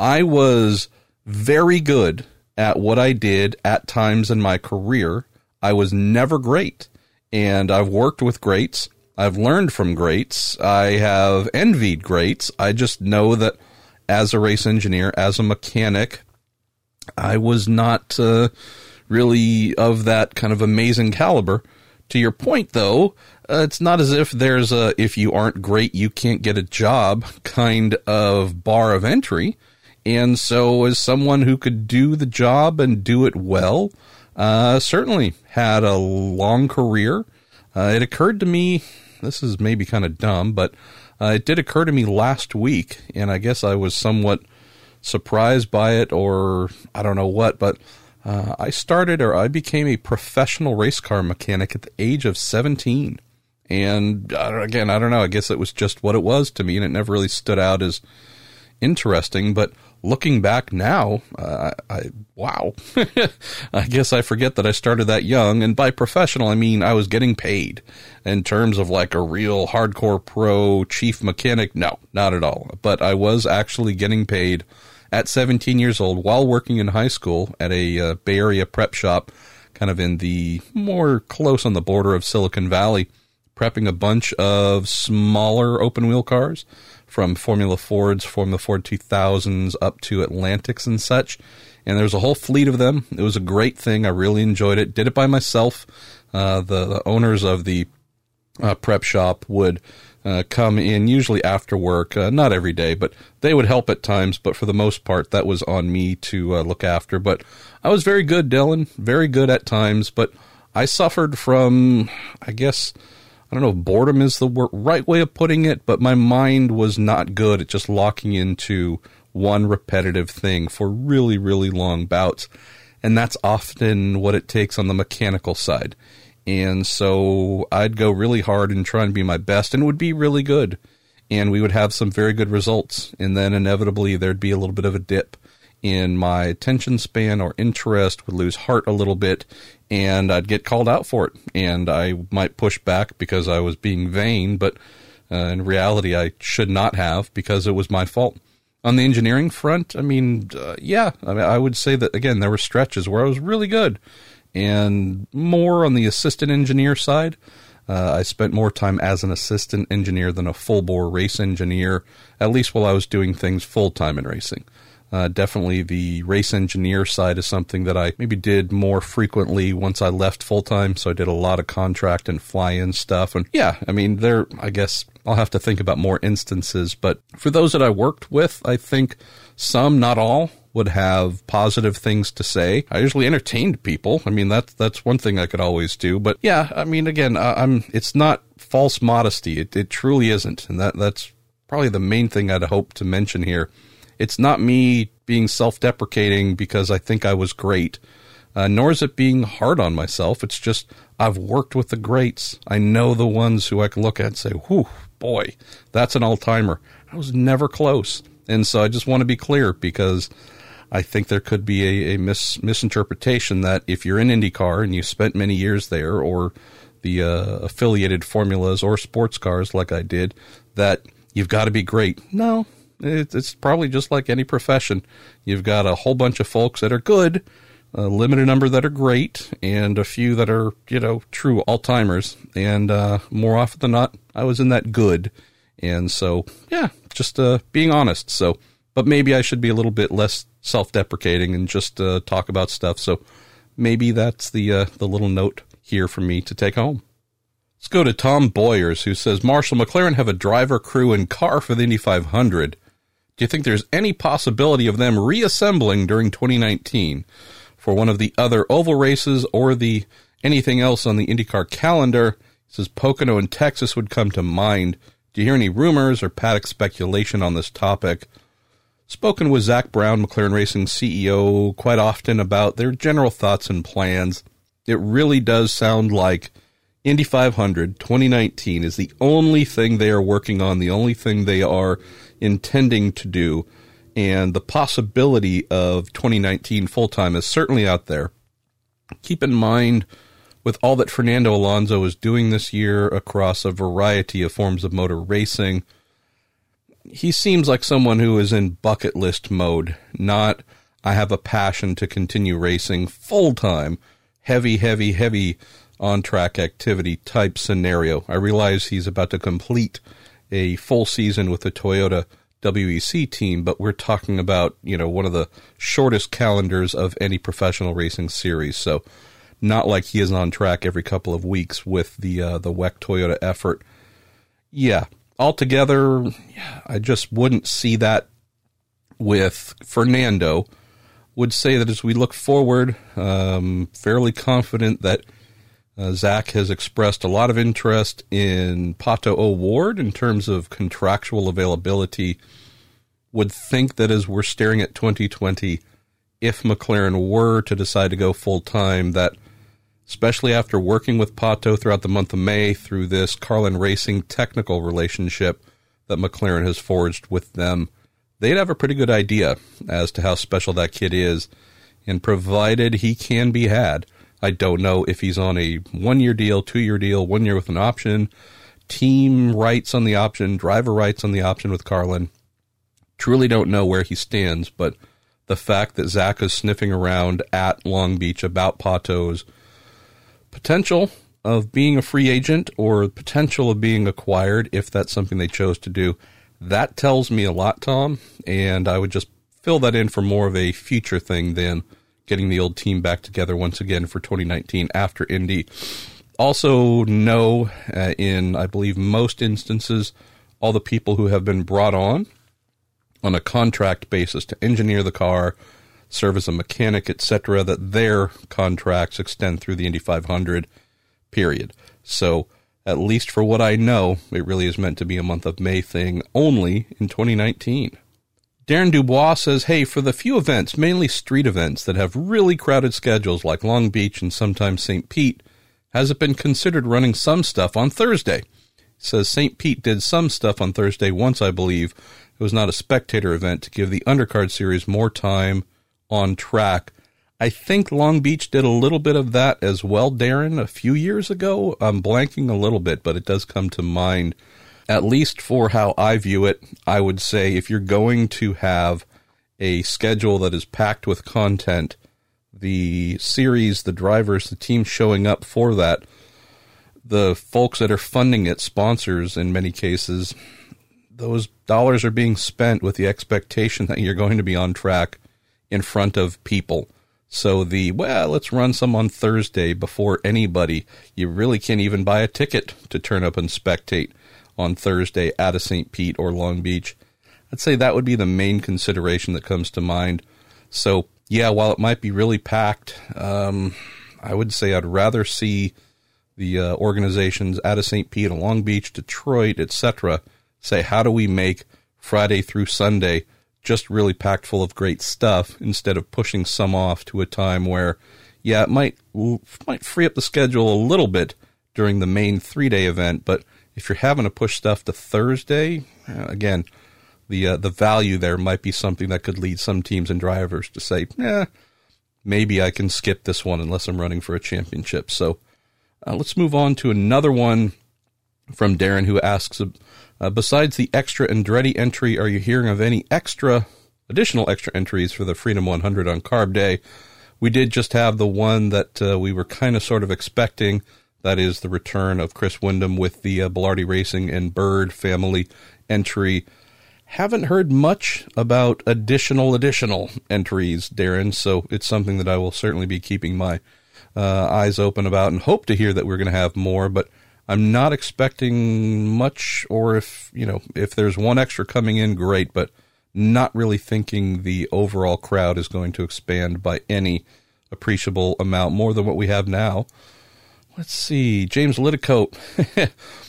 I was very good at what I did at times in my career. I was never great, and I've worked with greats. I've learned from greats. I have envied greats. I just know that as a race engineer, as a mechanic, I was not really of that kind of amazing caliber. To your point, though, it's not as if there's a if you aren't great, you can't get a job kind of bar of entry. And so as someone who could do the job and do it well, certainly had a long career. It occurred to me, this is maybe kind of dumb, but it did occur to me last week, and I guess I was somewhat surprised by it, or I don't know what, but I became a professional race car mechanic at the age of 17. And again, I don't know, I guess it was just what it was to me, and it never really stood out as interesting, but looking back now, wow, I guess I forget that I started that young. And by professional, I mean I was getting paid. In terms of like a real hardcore pro chief mechanic, no, not at all. But I was actually getting paid at 17 years old while working in high school at a Bay Area prep shop, kind of in the more close on the border of Silicon Valley, prepping a bunch of smaller open wheel cars, from Formula Fords, Formula Ford 2000s, up to Atlantics and such. And there's a whole fleet of them. It was a great thing. I really enjoyed it. Did it by myself. The owners of the prep shop would come in, usually after work, not every day, but they would help at times. But for the most part, that was on me to look after. But I was very good, Dylan, very good at times. But I suffered from, I guess, I don't know if boredom is the right way of putting it, but my mind was not good at just locking into one repetitive thing for really, really long bouts. And that's often what it takes on the mechanical side. And so I'd go really hard and try and be my best, and it would be really good. And we would have some very good results. And then inevitably there'd be a little bit of a dip in my attention span or interest, would lose heart a little bit, and I'd get called out for it. And I might push back because I was being vain, but in reality, I should not have, because it was my fault. On the engineering front, I would say that, again, there were stretches where I was really good. And more on the assistant engineer side, I spent more time as an assistant engineer than a full-bore race engineer, at least while I was doing things full-time in racing. Definitely the race engineer side is something that I maybe did more frequently once I left full-time, so I did a lot of contract and fly-in stuff. And yeah, I guess I'll have to think about more instances, but for those that I worked with, I think some, not all, would have positive things to say. I usually entertained people. That's one thing I could always do. But yeah, it's not false modesty. It truly isn't, and that's probably the main thing I'd hope to mention here. It's not me being self-deprecating because I think I was great, nor is it being hard on myself. It's just I've worked with the greats. I know the ones who I can look at and say, whew, boy, that's an all-timer. I was never close. And so I just want to be clear, because I think there could be a misinterpretation that if you're in IndyCar and you spent many years there, or the affiliated formulas or sports cars like I did, that you've got to be great. No. It's probably just like any profession. You've got a whole bunch of folks that are good, a limited number that are great, and a few that are, you know, true all-timers. And more often than not, I was in that good. And so, yeah, just being honest. So, but maybe I should be a little bit less self-deprecating and just talk about stuff. So maybe that's the little note here for me to take home. Let's go to Tom Boyers, who says, Marshall, McLaren have a driver, crew, and car for the Indy 500. Do you think there's any possibility of them reassembling during 2019 for one of the other oval races or the anything else on the IndyCar calendar? He says Pocono and Texas would come to mind. Do you hear any rumors or paddock speculation on this topic? Spoken with Zach Brown, McLaren Racing CEO, quite often about their general thoughts and plans. It really does sound like Indy 500 2019 is the only thing they are working on, the only thing they are intending to do, and the possibility of 2019 full-time is certainly out there. Keep in mind, with all that Fernando Alonso is doing this year across a variety of forms of motor racing, he seems like someone who is in bucket list mode, not I have a passion to continue racing full-time, heavy on-track activity type scenario. I realize he's about to complete a full season with the Toyota WEC team, but we're talking about, you know, one of the shortest calendars of any professional racing series. So not like he is on track every couple of weeks with the WEC Toyota effort. Yeah, altogether, I just wouldn't see that with Fernando. Would say that as we look forward, fairly confident that Zach has expressed a lot of interest in Pato O'Ward in terms of contractual availability. Would think that as we're staring at 2020, if McLaren were to decide to go full-time, that especially after working with Pato throughout the month of May through this Carlin Racing technical relationship that McLaren has forged with them, they'd have a pretty good idea as to how special that kid is, and provided he can be had. I don't know if he's on a one-year deal, two-year deal, 1 year with an option, team rights on the option, driver rights on the option with Carlin. Truly don't know where he stands, but the fact that Zach is sniffing around at Long Beach about Pato's potential of being a free agent or potential of being acquired, if that's something they chose to do, that tells me a lot, Tom, and I would just fill that in for more of a future thing than getting the old team back together once again for 2019 after Indy. Also know, in, I believe, most instances, all the people who have been brought on a contract basis to engineer the car, serve as a mechanic, etc., that their contracts extend through the Indy 500, period. So, at least for what I know, it really is meant to be a month of May thing only in 2019. Darren Dubois says, hey, for the few events, mainly street events, that have really crowded schedules like Long Beach and sometimes St. Pete, has it been considered running some stuff on Thursday? He says St. Pete did some stuff on Thursday once, I believe. It was not a spectator event to give the undercard series more time on track. I think Long Beach did a little bit of that as well, Darren, a few years ago. I'm blanking a little bit, but it does come to mind. At least for how I view it, I would say if you're going to have a schedule that is packed with content, the series, the drivers, the team showing up for that, the folks that are funding it, sponsors in many cases, those dollars are being spent with the expectation that you're going to be on track in front of people. So let's run some on Thursday before anybody. You really can't even buy a ticket to turn up and spectate on Thursday out of St. Pete or Long Beach. I'd say that would be the main consideration that comes to mind. So, yeah, while it might be really packed, I would say I'd rather see the organizations out of St. Pete, Long Beach, Detroit, etc., say, how do we make Friday through Sunday just really packed full of great stuff instead of pushing some off to a time where, yeah, it might free up the schedule a little bit during the main three-day event, but if you're having to push stuff to Thursday, again, the value there might be something that could lead some teams and drivers to say, maybe I can skip this one unless I'm running for a championship. So let's move on to another one from Darren, who asks Besides the extra Andretti entry, are you hearing of any additional extra entries for the Freedom 100 on Carb Day? We did just have the one that we were kind of sort of expecting. That is the return of Chris Wyndham with the Bilardi Racing and Bird family entry. Haven't heard much about additional entries, Darren, so it's something that I will certainly be keeping my eyes open about and hope to hear that we're going to have more, but I'm not expecting much, or if there's one extra coming in, great, but not really thinking the overall crowd is going to expand by any appreciable amount, more than what we have now. Let's see, James Litticote.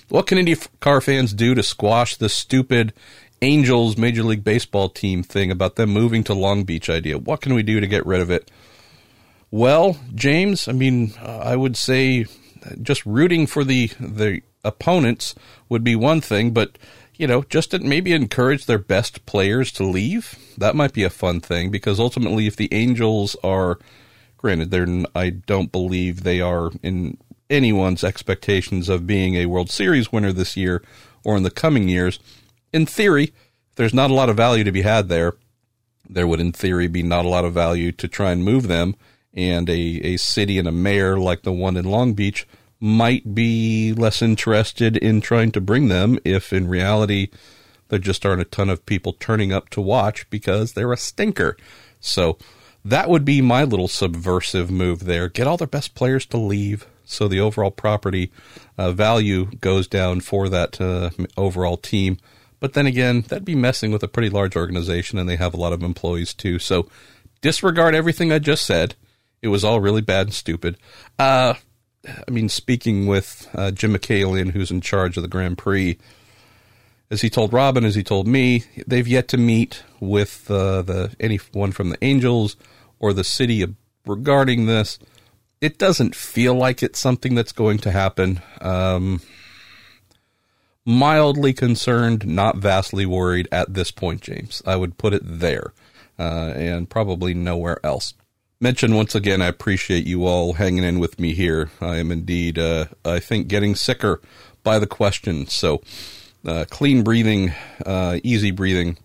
What can IndyCar fans do to squash the stupid Angels Major League Baseball team thing about them moving to Long Beach idea? What can we do to get rid of it? Well, James, I mean, I would say just rooting for the opponents would be one thing, but, just maybe encourage their best players to leave. That might be a fun thing, because ultimately if the Angels are, granted, I don't believe they are in anyone's expectations of being a World Series winner this year or in the coming years. In theory, there's not a lot of value to be had there. There would, in theory, be not a lot of value to try and move them, and a city and a mayor like the one in Long Beach might be less interested in trying to bring them if, in reality, there just aren't a ton of people turning up to watch because they're a stinker. So that would be my little subversive move there. Get all their best players to leave, so the overall property value goes down for that overall team. But then again, that'd be messing with a pretty large organization, and they have a lot of employees too. So disregard everything I just said. It was all really bad and stupid. Speaking with Jim McCalion, who's in charge of the Grand Prix, as he told Robin, as he told me, they've yet to meet with anyone from the Angels or the city regarding this. It doesn't feel like it's something that's going to happen. Mildly concerned, not vastly worried at this point, James. I would put it there and probably nowhere else. Mention once again, I appreciate you all hanging in with me here. I am indeed, I think, getting sicker by the question. So clean breathing, easy breathing,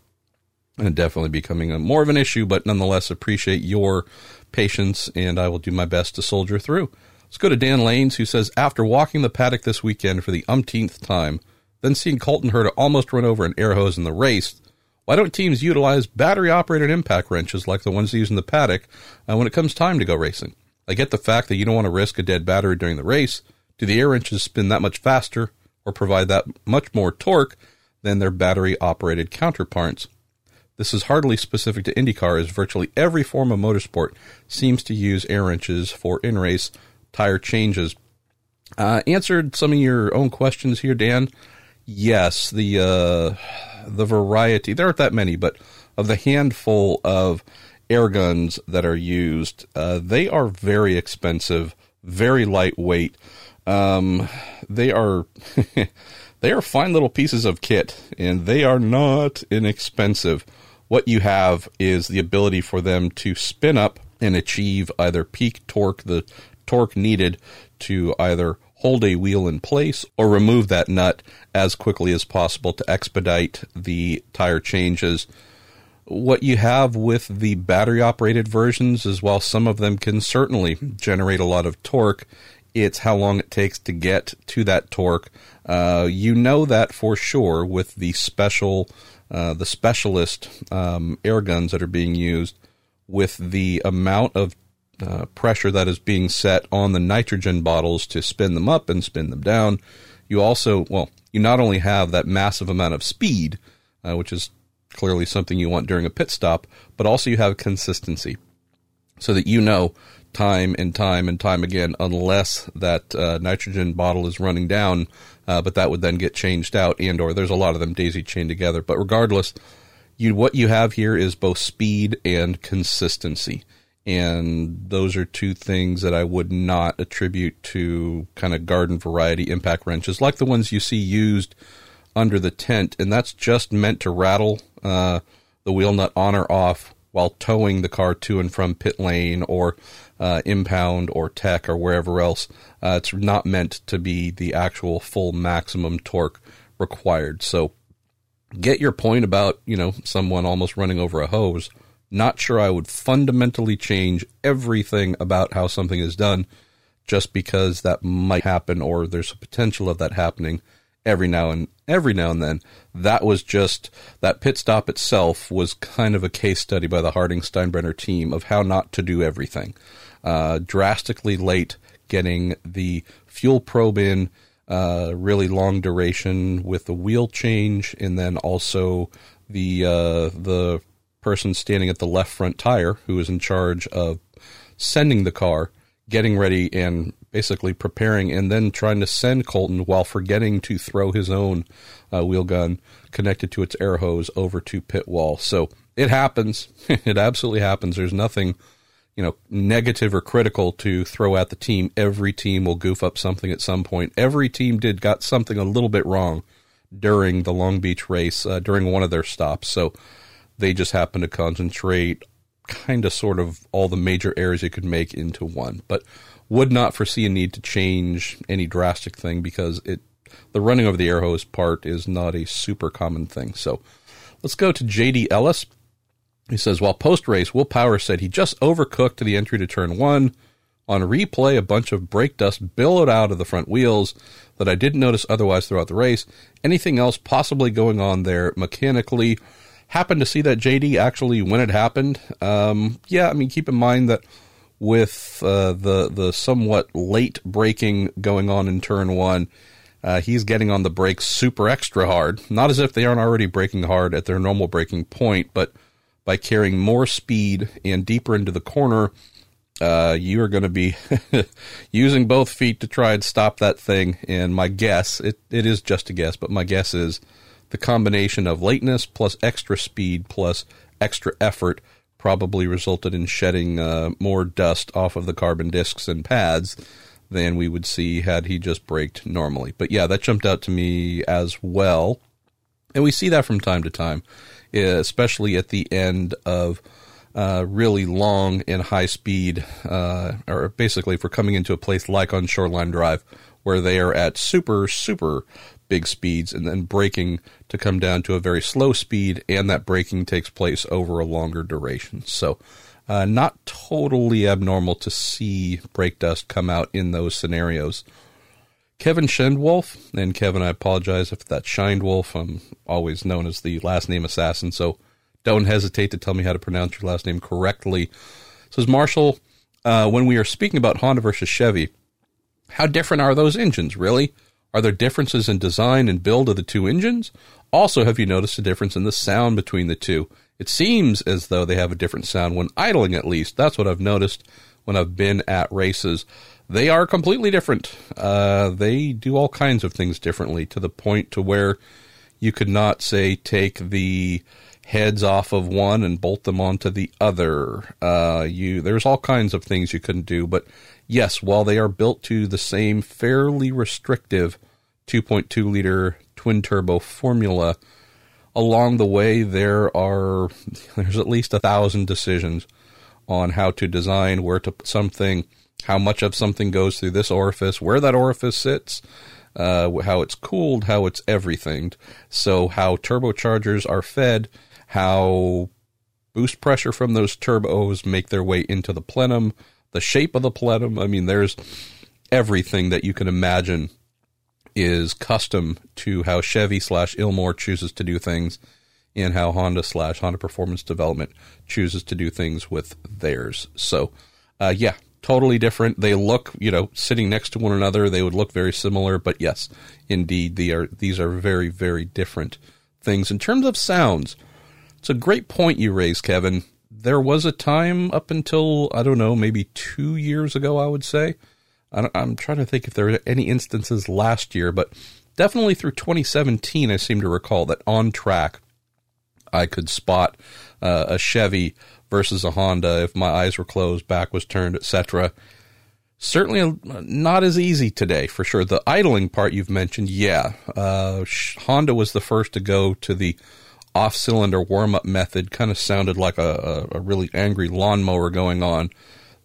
and definitely becoming more of an issue, but nonetheless appreciate your patience, and I will do my best to soldier through. Let's go to Dan Lanes, who says, after walking the paddock this weekend for the umpteenth time, then seeing Colton Herta almost run over an air hose in the race, why don't teams utilize battery-operated impact wrenches like the ones used in the paddock when it comes time to go racing? I get the fact that you don't want to risk a dead battery during the race. Do the air wrenches spin that much faster or provide that much more torque than their battery-operated counterparts? This is hardly specific to IndyCar, as virtually every form of motorsport seems to use air wrenches for in-race tire changes. Answered some of your own questions here, Dan. Yes, the variety, there aren't that many, but of the handful of air guns that are used, they are very expensive, very lightweight. They are fine little pieces of kit, and they are not inexpensive. What you have is the ability for them to spin up and achieve either peak torque, the torque needed to either hold a wheel in place or remove that nut as quickly as possible to expedite the tire changes. What you have with the battery-operated versions is, while some of them can certainly generate a lot of torque, it's how long it takes to get to that torque. That for sure with the specialist air guns that are being used, with the amount of pressure that is being set on the nitrogen bottles to spin them up and spin them down. You not only have that massive amount of speed, which is clearly something you want during a pit stop, but also you have consistency so that time and time and time again, unless that nitrogen bottle is running down, but that would then get changed out, and or there's a lot of them daisy chained together. But regardless, what you have here is both speed and consistency. And those are two things that I would not attribute to kind of garden variety impact wrenches like the ones you see used under the tent. And that's just meant to rattle the wheel nut on or off while towing the car to and from pit lane or impound or tech or wherever else. It's not meant to be the actual full maximum torque required. So get your point about, you know, someone almost running over a hose. Not sure I would fundamentally change everything about how something is done just because that might happen or there's a potential of that happening every now and then. That was just, that pit stop itself was kind of a case study by the Harding Steinbrenner team of how not to do everything. Drastically late getting the fuel probe in, really long duration with the wheel change, and then also the person standing at the left front tire who is in charge of sending the car, getting ready and basically preparing, and then trying to send Colton while forgetting to throw his own wheel gun connected to its air hose over to pit wall. So it happens. It absolutely happens. There's nothing, you know, negative or critical to throw at the team. Every team will goof up something at some point. Every team got something a little bit wrong during the Long Beach race, during one of their stops. So they just happened to concentrate kind of sort of all the major errors you could make into one, but would not foresee a need to change any drastic thing because the running over the air hose part is not a super common thing. So let's go to JD Ellis. He says, while post-race, Will Power said he just overcooked to the entry to turn one. On replay, a bunch of brake dust billowed out of the front wheels that I didn't notice otherwise throughout the race. Anything else possibly going on there mechanically? Happened to see that, JD, actually when it happened. Yeah, I mean, keep in mind that with the somewhat late braking going on in turn one, he's getting on the brakes super extra hard. Not as if they aren't already braking hard at their normal braking point, but by carrying more speed and deeper into the corner, you are going to be using both feet to try and stop that thing. And my guess, it is just a guess, but my guess is the combination of lateness plus extra speed plus extra effort probably resulted in shedding more dust off of the carbon discs and pads than we would see had he just braked normally. But yeah, that jumped out to me as well. And we see that from time to time, especially at the end of really long and high speed, or basically for coming into a place like on Shoreline Drive where they are at super, super big speeds and then braking to come down to a very slow speed, and that braking takes place over a longer duration. So not totally abnormal to see brake dust come out in those scenarios. Kevin Schindwolf, and Kevin, I apologize if that's Schindwolf. I'm always known as the last name assassin, so don't hesitate to tell me how to pronounce your last name correctly. It says, Marshall, when we are speaking about Honda versus Chevy, how different are those engines, really? Are there differences in design and build of the two engines? Also, have you noticed a difference in the sound between the two? It seems as though they have a different sound when idling, at least. That's what I've noticed when I've been at races. They are completely different. They do all kinds of things differently to the point to where you could not, say, take the heads off of one and bolt them onto the other. There's all kinds of things you couldn't do. But, yes, while they are built to the same fairly restrictive 2.2-liter twin-turbo formula, along the way there's at least 1,000 decisions on how to design, where to put something, how much of something goes through this orifice, where that orifice sits, how it's cooled, how it's everything. So how turbochargers are fed, how boost pressure from those turbos make their way into the plenum, the shape of the plenum. I mean, there's everything that you can imagine is custom to how Chevy/Ilmor chooses to do things and how Honda/Honda Performance Development chooses to do things with theirs. So, yeah. Totally different. They look, you know, sitting next to one another, they would look very similar. But yes, indeed, these are very, very different things. In terms of sounds, it's a great point you raised, Kevin. There was a time up until, I don't know, maybe 2 years ago, I would say. I'm trying to think if there were any instances last year, but definitely through 2017, I seem to recall that on track, I could spot a Chevy versus a Honda if my eyes were closed, back was turned, etc. Certainly not as easy today, for sure. The idling part you've mentioned, yeah. Honda was the first to go to the off-cylinder warm-up method. Kind of sounded like a really angry lawnmower going on.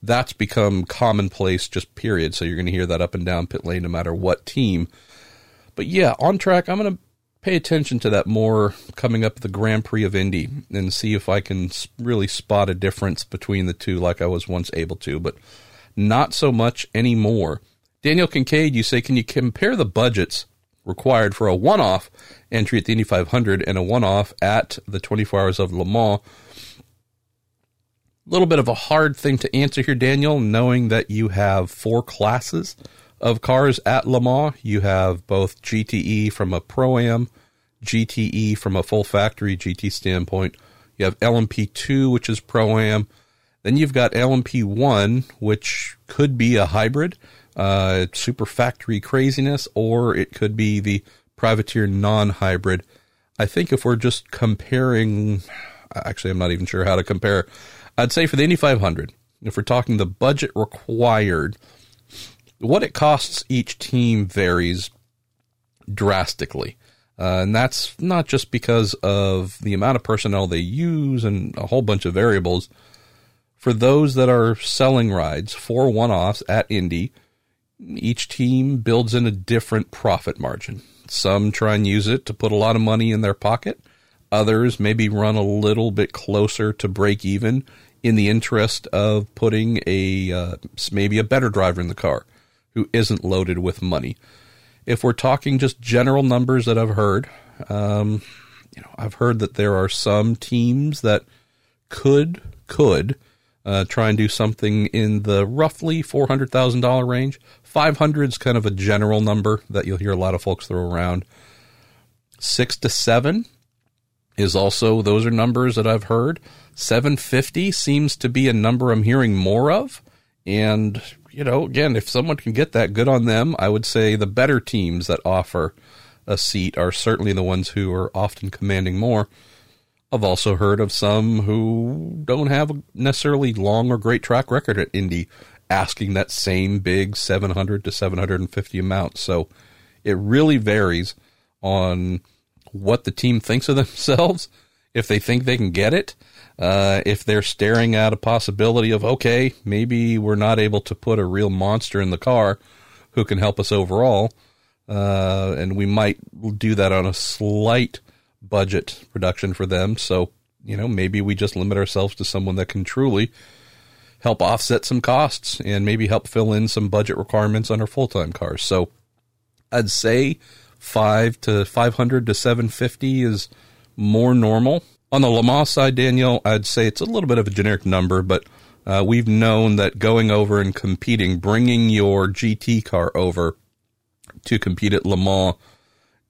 That's become commonplace, just period. So you're going to hear that up and down pit lane no matter what team. But yeah, on track, I'm going to pay attention to that more coming up at the Grand Prix of Indy and see if I can really spot a difference between the two like I was once able to, but not so much anymore. Daniel Kincaid, you say, can you compare the budgets required for a one-off entry at the Indy 500 and a one-off at the 24 Hours of Le Mans? A little bit of a hard thing to answer here, Daniel, knowing that you have four classes of cars at Le Mans. You have both GTE from a Pro-Am, GTE from a full factory GT standpoint. You have LMP2, which is Pro-Am. Then you've got LMP1, which could be a hybrid, super factory craziness, or it could be the privateer non-hybrid. I think if we're just comparing, actually, I'm not even sure how to compare. I'd say for the Indy 500, if we're talking the budget required, what it costs each team varies drastically. And that's not just because of the amount of personnel they use and a whole bunch of variables. For those that are selling rides for one-offs at Indy, each team builds in a different profit margin. Some try and use it to put a lot of money in their pocket. Others maybe run a little bit closer to break even in the interest of putting maybe a better driver in the car who isn't loaded with money. If we're talking just general numbers that I've heard, I've heard that there are some teams that could try and do something in the roughly $400,000 range. 500's kind of a general number that you'll hear a lot of folks throw around. 6 to 7. Is also, those are numbers that I've heard. 750 seems to be a number I'm hearing more of. And, again, if someone can get that, good on them. I would say the better teams that offer a seat are certainly the ones who are often commanding more. I've also heard of some who don't have necessarily long or great track record at Indy asking that same big 700 to 750 amount. So it really varies on what the team thinks of themselves, if they think they can get it, if they're staring at a possibility of, okay, maybe we're not able to put a real monster in the car who can help us overall, and we might do that on a slight budget reduction for them. So, maybe we just limit ourselves to someone that can truly help offset some costs and maybe help fill in some budget requirements on our full-time cars. So I'd say 500 to 750 is more normal. On the Le Mans side, Daniel, I'd say it's a little bit of a generic number, but we've known that going over and competing, bringing your GT car over to compete at Le Mans,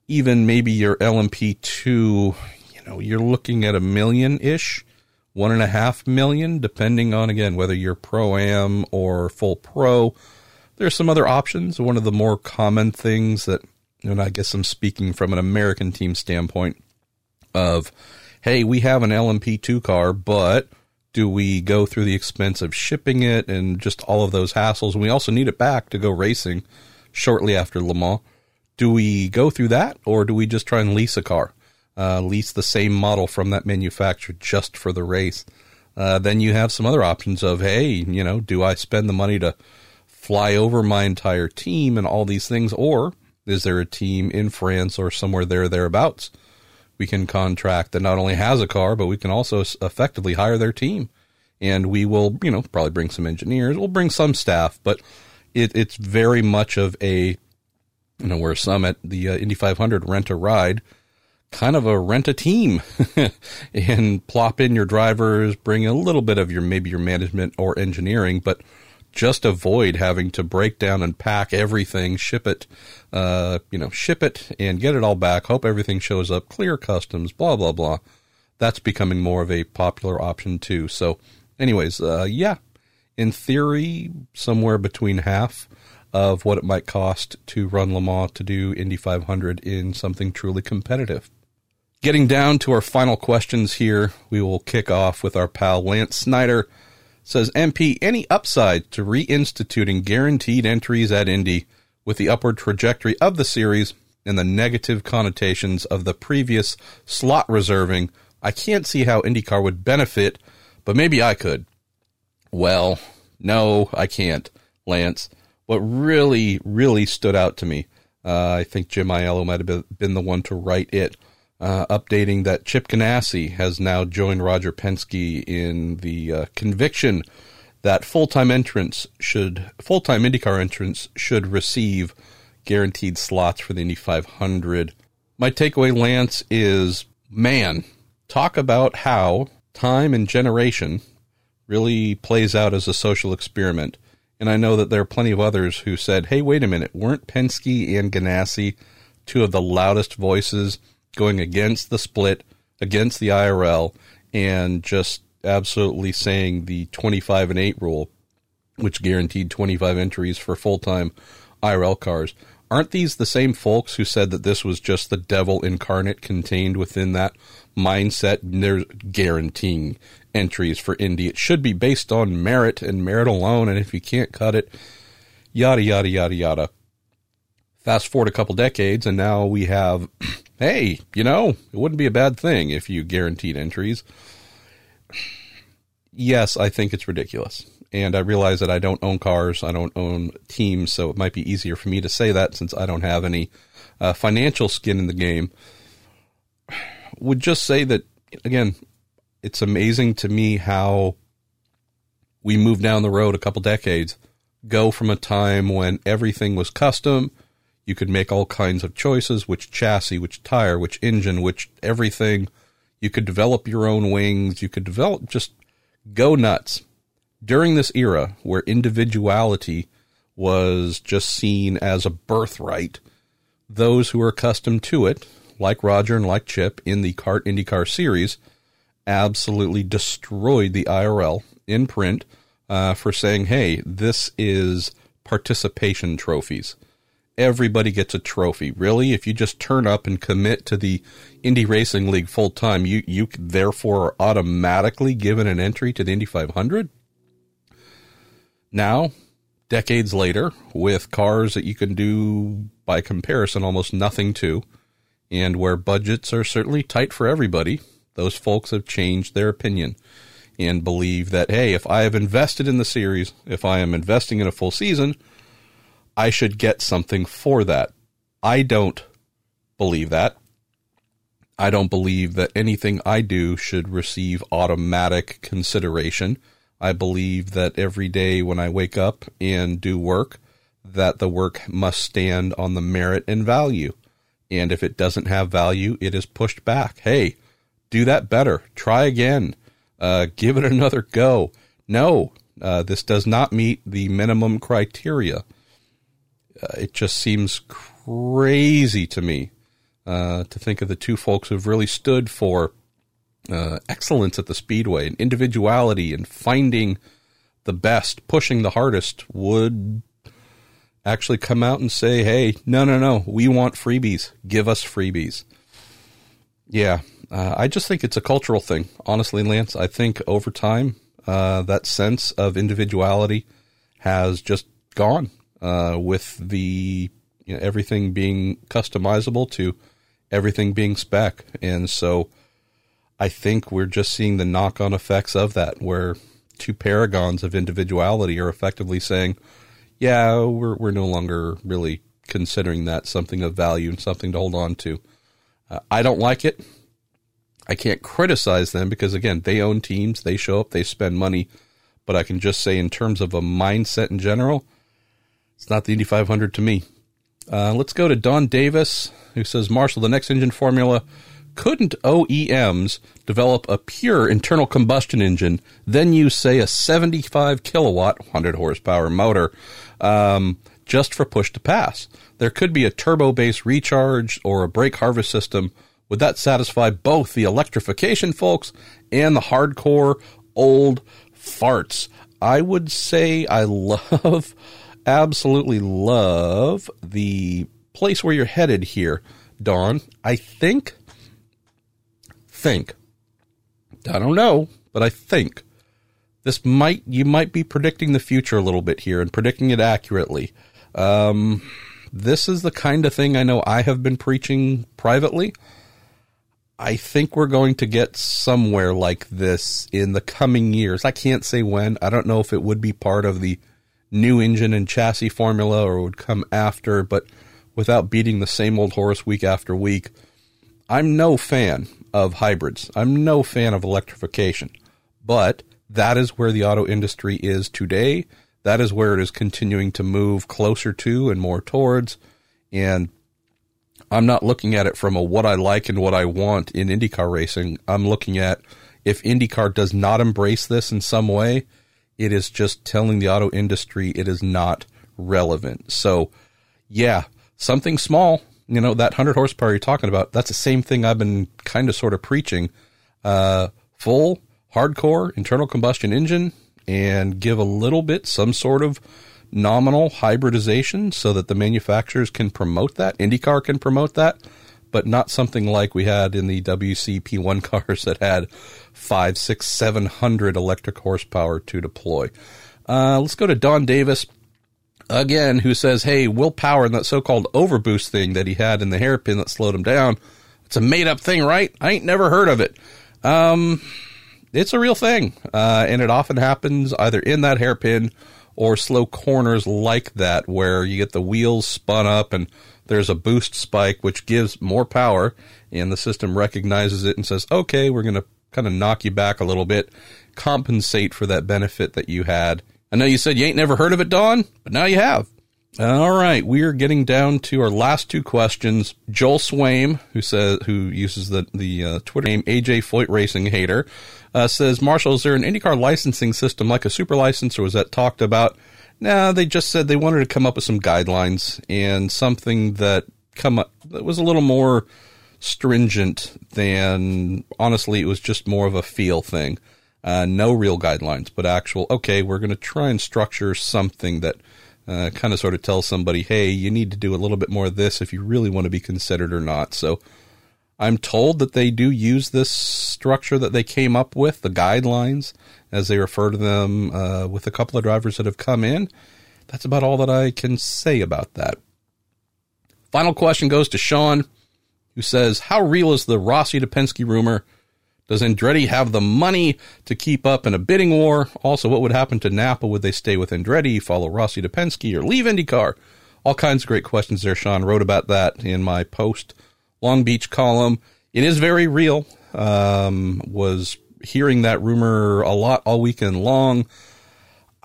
even maybe your LMP2, you're looking at $1 million-ish, $1.5 million, depending on, again, whether you're Pro-Am or full pro. There's some other options. One of the more common things that, and I guess I'm speaking from an American team standpoint of, hey, we have an LMP2 car, but do we go through the expense of shipping it and just all of those hassles? And we also need it back to go racing shortly after Le Mans. Do we go through that, or do we just try and lease a car, lease the same model from that manufacturer just for the race? Then you have some other options of, hey, do I spend the money to fly over my entire team and all these things, or is there a team in France or somewhere thereabouts we can contract that not only has a car, but we can also effectively hire their team? And we will, probably bring some engineers. We'll bring some staff, but it's very much of a, where some at the Indy 500 rent a ride, kind of a rent a team and plop in your drivers, bring a little bit of maybe your management or engineering, but just avoid having to break down and pack everything, ship it and get it all back. Hope everything shows up, clear customs, blah, blah, blah. That's becoming more of a popular option too. So anyways, in theory, somewhere between half of what it might cost to run Le Mans to do Indy 500 in something truly competitive. Getting down to our final questions here, we will kick off with our pal Lance Snyder. Says, MP, any upside to reinstituting guaranteed entries at Indy with the upward trajectory of the series and the negative connotations of the previous slot reserving? I can't see how IndyCar would benefit, but maybe I could. Well, no, I can't, Lance. What really, really stood out to me I think Jim Aiello might have been the one to write it, updating that Chip Ganassi has now joined Roger Penske in the conviction that full-time IndyCar entrants should receive guaranteed slots for the Indy 500. My takeaway, Lance, is, man, talk about how time and generation really plays out as a social experiment. And I know that there are plenty of others who said, hey, wait a minute, weren't Penske and Ganassi two of the loudest voices going against the split, against the IRL, and just absolutely saying the 25 and 8 rule, which guaranteed 25 entries for full-time IRL cars? Aren't these the same folks who said that this was just the devil incarnate contained within that mindset? They're guaranteeing entries for Indy. It should be based on merit and merit alone, and if you can't cut it, yada, yada, yada, yada. Fast forward a couple decades, and now we have, hey, you know, it wouldn't be a bad thing if you guaranteed entries. Yes, I think it's ridiculous. And I realize that I don't own cars, I don't own teams, so it might be easier for me to say that since I don't have any financial skin in the game. Would just say that, again, it's amazing to me how we moved down the road a couple decades, go from a time when everything was custom, you could make all kinds of choices, which chassis, which tire, which engine, which everything. You could develop your own wings. You could develop, just go nuts. During this era where individuality was just seen as a birthright, those who were accustomed to it, like Roger and like Chip in the Kart IndyCar series, absolutely destroyed the IRL in print for saying, hey, this is participation trophies. Everybody gets a trophy. Really, if you just turn up and commit to the Indy Racing League full-time, you therefore are automatically given an entry to the Indy 500? Now, decades later, with cars that you can do, by comparison, almost nothing to, and where budgets are certainly tight for everybody, those folks have changed their opinion and believe that, hey, if I have invested in the series, if I am investing in a full season, I should get something for that. I don't believe that. I don't believe that anything I do should receive automatic consideration. I believe that every day when I wake up and do work, that the work must stand on the merit and value. And if it doesn't have value, it is pushed back. Hey, do that better. Try again. Give it another go. No, this does not meet the minimum criteria. It just seems crazy to me to think of the two folks who've really stood for excellence at the speedway and individuality and finding the best, pushing the hardest, would actually come out and say, hey, no, we want freebies. Give us freebies. Yeah, I just think it's a cultural thing. Honestly, Lance, I think over time that sense of individuality has just gone. With the everything being customizable to everything being spec. And so I think we're just seeing the knock-on effects of that, where two paragons of individuality are effectively saying, yeah, we're no longer really considering that something of value and something to hold on to. I don't like it. I can't criticize them because, again, they own teams, they show up, they spend money. But I can just say in terms of a mindset in general, it's not the Indy 500 to me. Let's go to Don Davis, who says, Marshall, the next engine formula, couldn't OEMs develop a pure internal combustion engine, then use, say, a 75-kilowatt, 100-horsepower motor just for push-to-pass? There could be a turbo-based recharge or a brake harvest system. Would that satisfy both the electrification folks and the hardcore old farts? I would say I absolutely love the place where you're headed here, Don. I think this might be predicting the future a little bit here and predicting it accurately. This is the kind of thing I know I have been preaching privately. I think we're going to get somewhere like this in the coming years. I can't say when. I don't know if it would be part of the new engine and chassis formula or would come after, but without beating the same old horse week after week. I'm no fan of hybrids. I'm no fan of electrification, but that is where the auto industry is today. That is where it is continuing to move closer to and more towards. And I'm not looking at it from a what I like and what I want in IndyCar racing. I'm looking at if IndyCar does not embrace this in some way, it is just telling the auto industry it is not relevant. So, yeah, something small, you know, that 100 horsepower you're talking about, that's the same thing I've been kind of sort of preaching. Full, hardcore, internal combustion engine, and give a little bit, some sort of nominal hybridization so that the manufacturers can promote that. IndyCar can promote that, but not something like we had in the WCP1 cars that had 500, 600, 700 electric horsepower to deploy. Let's go to Don Davis again, who says, hey, willpower and that so-called overboost thing that he had in the hairpin that slowed him down. It's a made-up thing, right? I ain't never heard of it. It's a real thing, and it often happens either in that hairpin or slow corners like that where you get the wheels spun up and there's a boost spike, which gives more power, and the system recognizes it and says, okay, we're going to kind of knock you back a little bit, compensate for that benefit that you had. I know you said you ain't never heard of it, Don, but now you have. All right, we are getting down to our last two questions. Joel Swaim, who uses the Twitter name AJ Foyt Racing Hater, says, Marshall, is there an IndyCar licensing system like a super license, or was that talked about? No, they just said they wanted to come up with some guidelines and something that was a little more stringent than, honestly, it was just more of a feel thing. No real guidelines, but actual, okay, we're going to try and structure something that kind of sort of tell somebody, hey, you need to do a little bit more of this if you really want to be considered or not. So I'm told that they do use this structure that they came up with, the guidelines, as they refer to them, with a couple of drivers that have come in. That's about all that I can say about that. Final question goes to Sean, who says, how real is the Rossi to Penske rumor? Does Andretti have the money to keep up in a bidding war? Also, what would happen to Napa? Would they stay with Andretti, follow Rossi to Penske, or leave IndyCar? All kinds of great questions there. Sean wrote about that in my post Long Beach column. It is very real. Was hearing that rumor a lot all weekend long.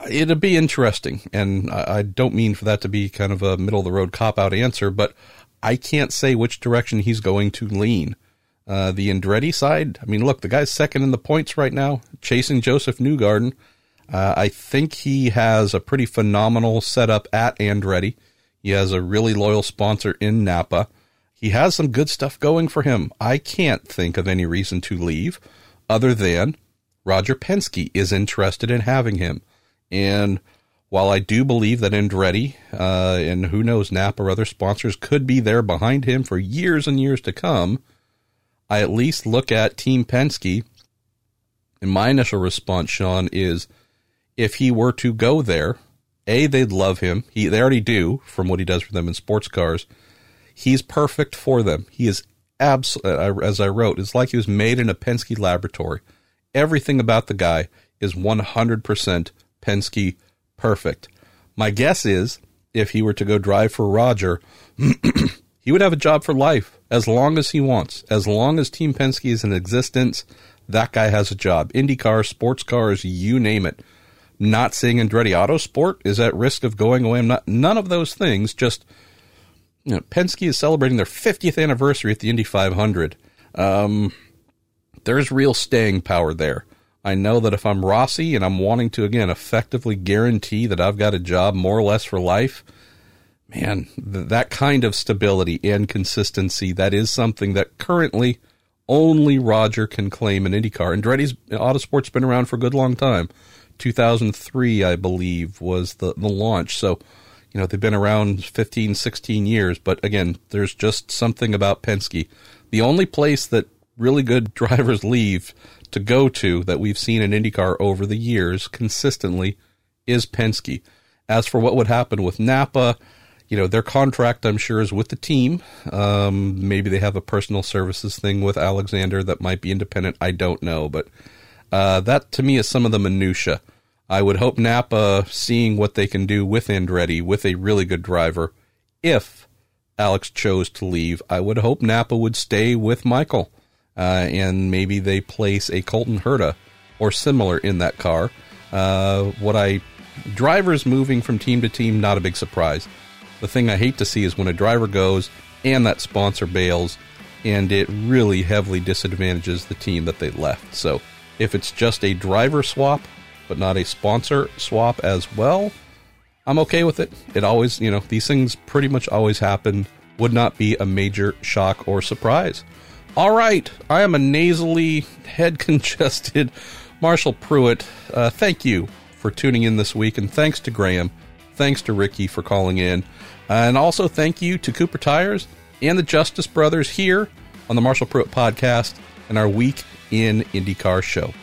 It'll be interesting. And I don't mean for that to be kind of a middle of the road cop out answer, but I can't say which direction he's going to lean. The Andretti side, I mean, look, the guy's second in the points right now, chasing Joseph Newgarden. I think he has a pretty phenomenal setup at Andretti. He has a really loyal sponsor in Napa. He has some good stuff going for him. I can't think of any reason to leave other than Roger Penske is interested in having him. And while I do believe that Andretti and who knows, Napa or other sponsors could be there behind him for years and years to come, I at least look at Team Penske, and my initial response, Sean, is if he were to go there, A, they'd love him. They already do, from what he does for them in sports cars. He's perfect for them. He is absolutely, as I wrote, it's like he was made in a Penske laboratory. Everything about the guy is 100% Penske perfect. My guess is if he were to go drive for Roger, he would have a job for life as long as he wants. As long as Team Penske is in existence, that guy has a job. IndyCar, sports cars, you name it. Not seeing Andretti Autosport is at risk of going away. None of those things. Just, you know, Penske is celebrating their 50th anniversary at the Indy 500. There's real staying power there. I know that if I'm Rossi and I'm wanting to, again, effectively guarantee that I've got a job more or less for life, man, that kind of stability and consistency, that is something that currently only Roger can claim in IndyCar. Andretti's Autosport's been around for a good long time. 2003, I believe, was the launch. So, you know, they've been around 15, 16 years. But again, there's just something about Penske. The only place that really good drivers leave to go to that we've seen in IndyCar over the years consistently is Penske. As for what would happen with Napa, you know, their contract, I'm sure, is with the team. Maybe they have a personal services thing with Alexander that might be independent. I don't know. But that, to me, is some of the minutia. I would hope Napa, seeing what they can do with Andretti, with a really good driver, if Alex chose to leave, I would hope Napa would stay with Michael, and maybe they place a Colton Herta or similar in that car. Drivers moving from team to team, not a big surprise. The thing I hate to see is when a driver goes and that sponsor bails, and it really heavily disadvantages the team that they left. So if it's just a driver swap, but not a sponsor swap as well, I'm okay with it. It always, you know, these things pretty much always happen. Would not be a major shock or surprise. All right. I am a nasally, head congested Marshall Pruitt. Thank you for tuning in this week. And thanks to Graham. Thanks to Ricky for calling in. And also thank you to Cooper Tires and the Justice Brothers here on the Marshall Pruitt Podcast and our Week in IndyCar show.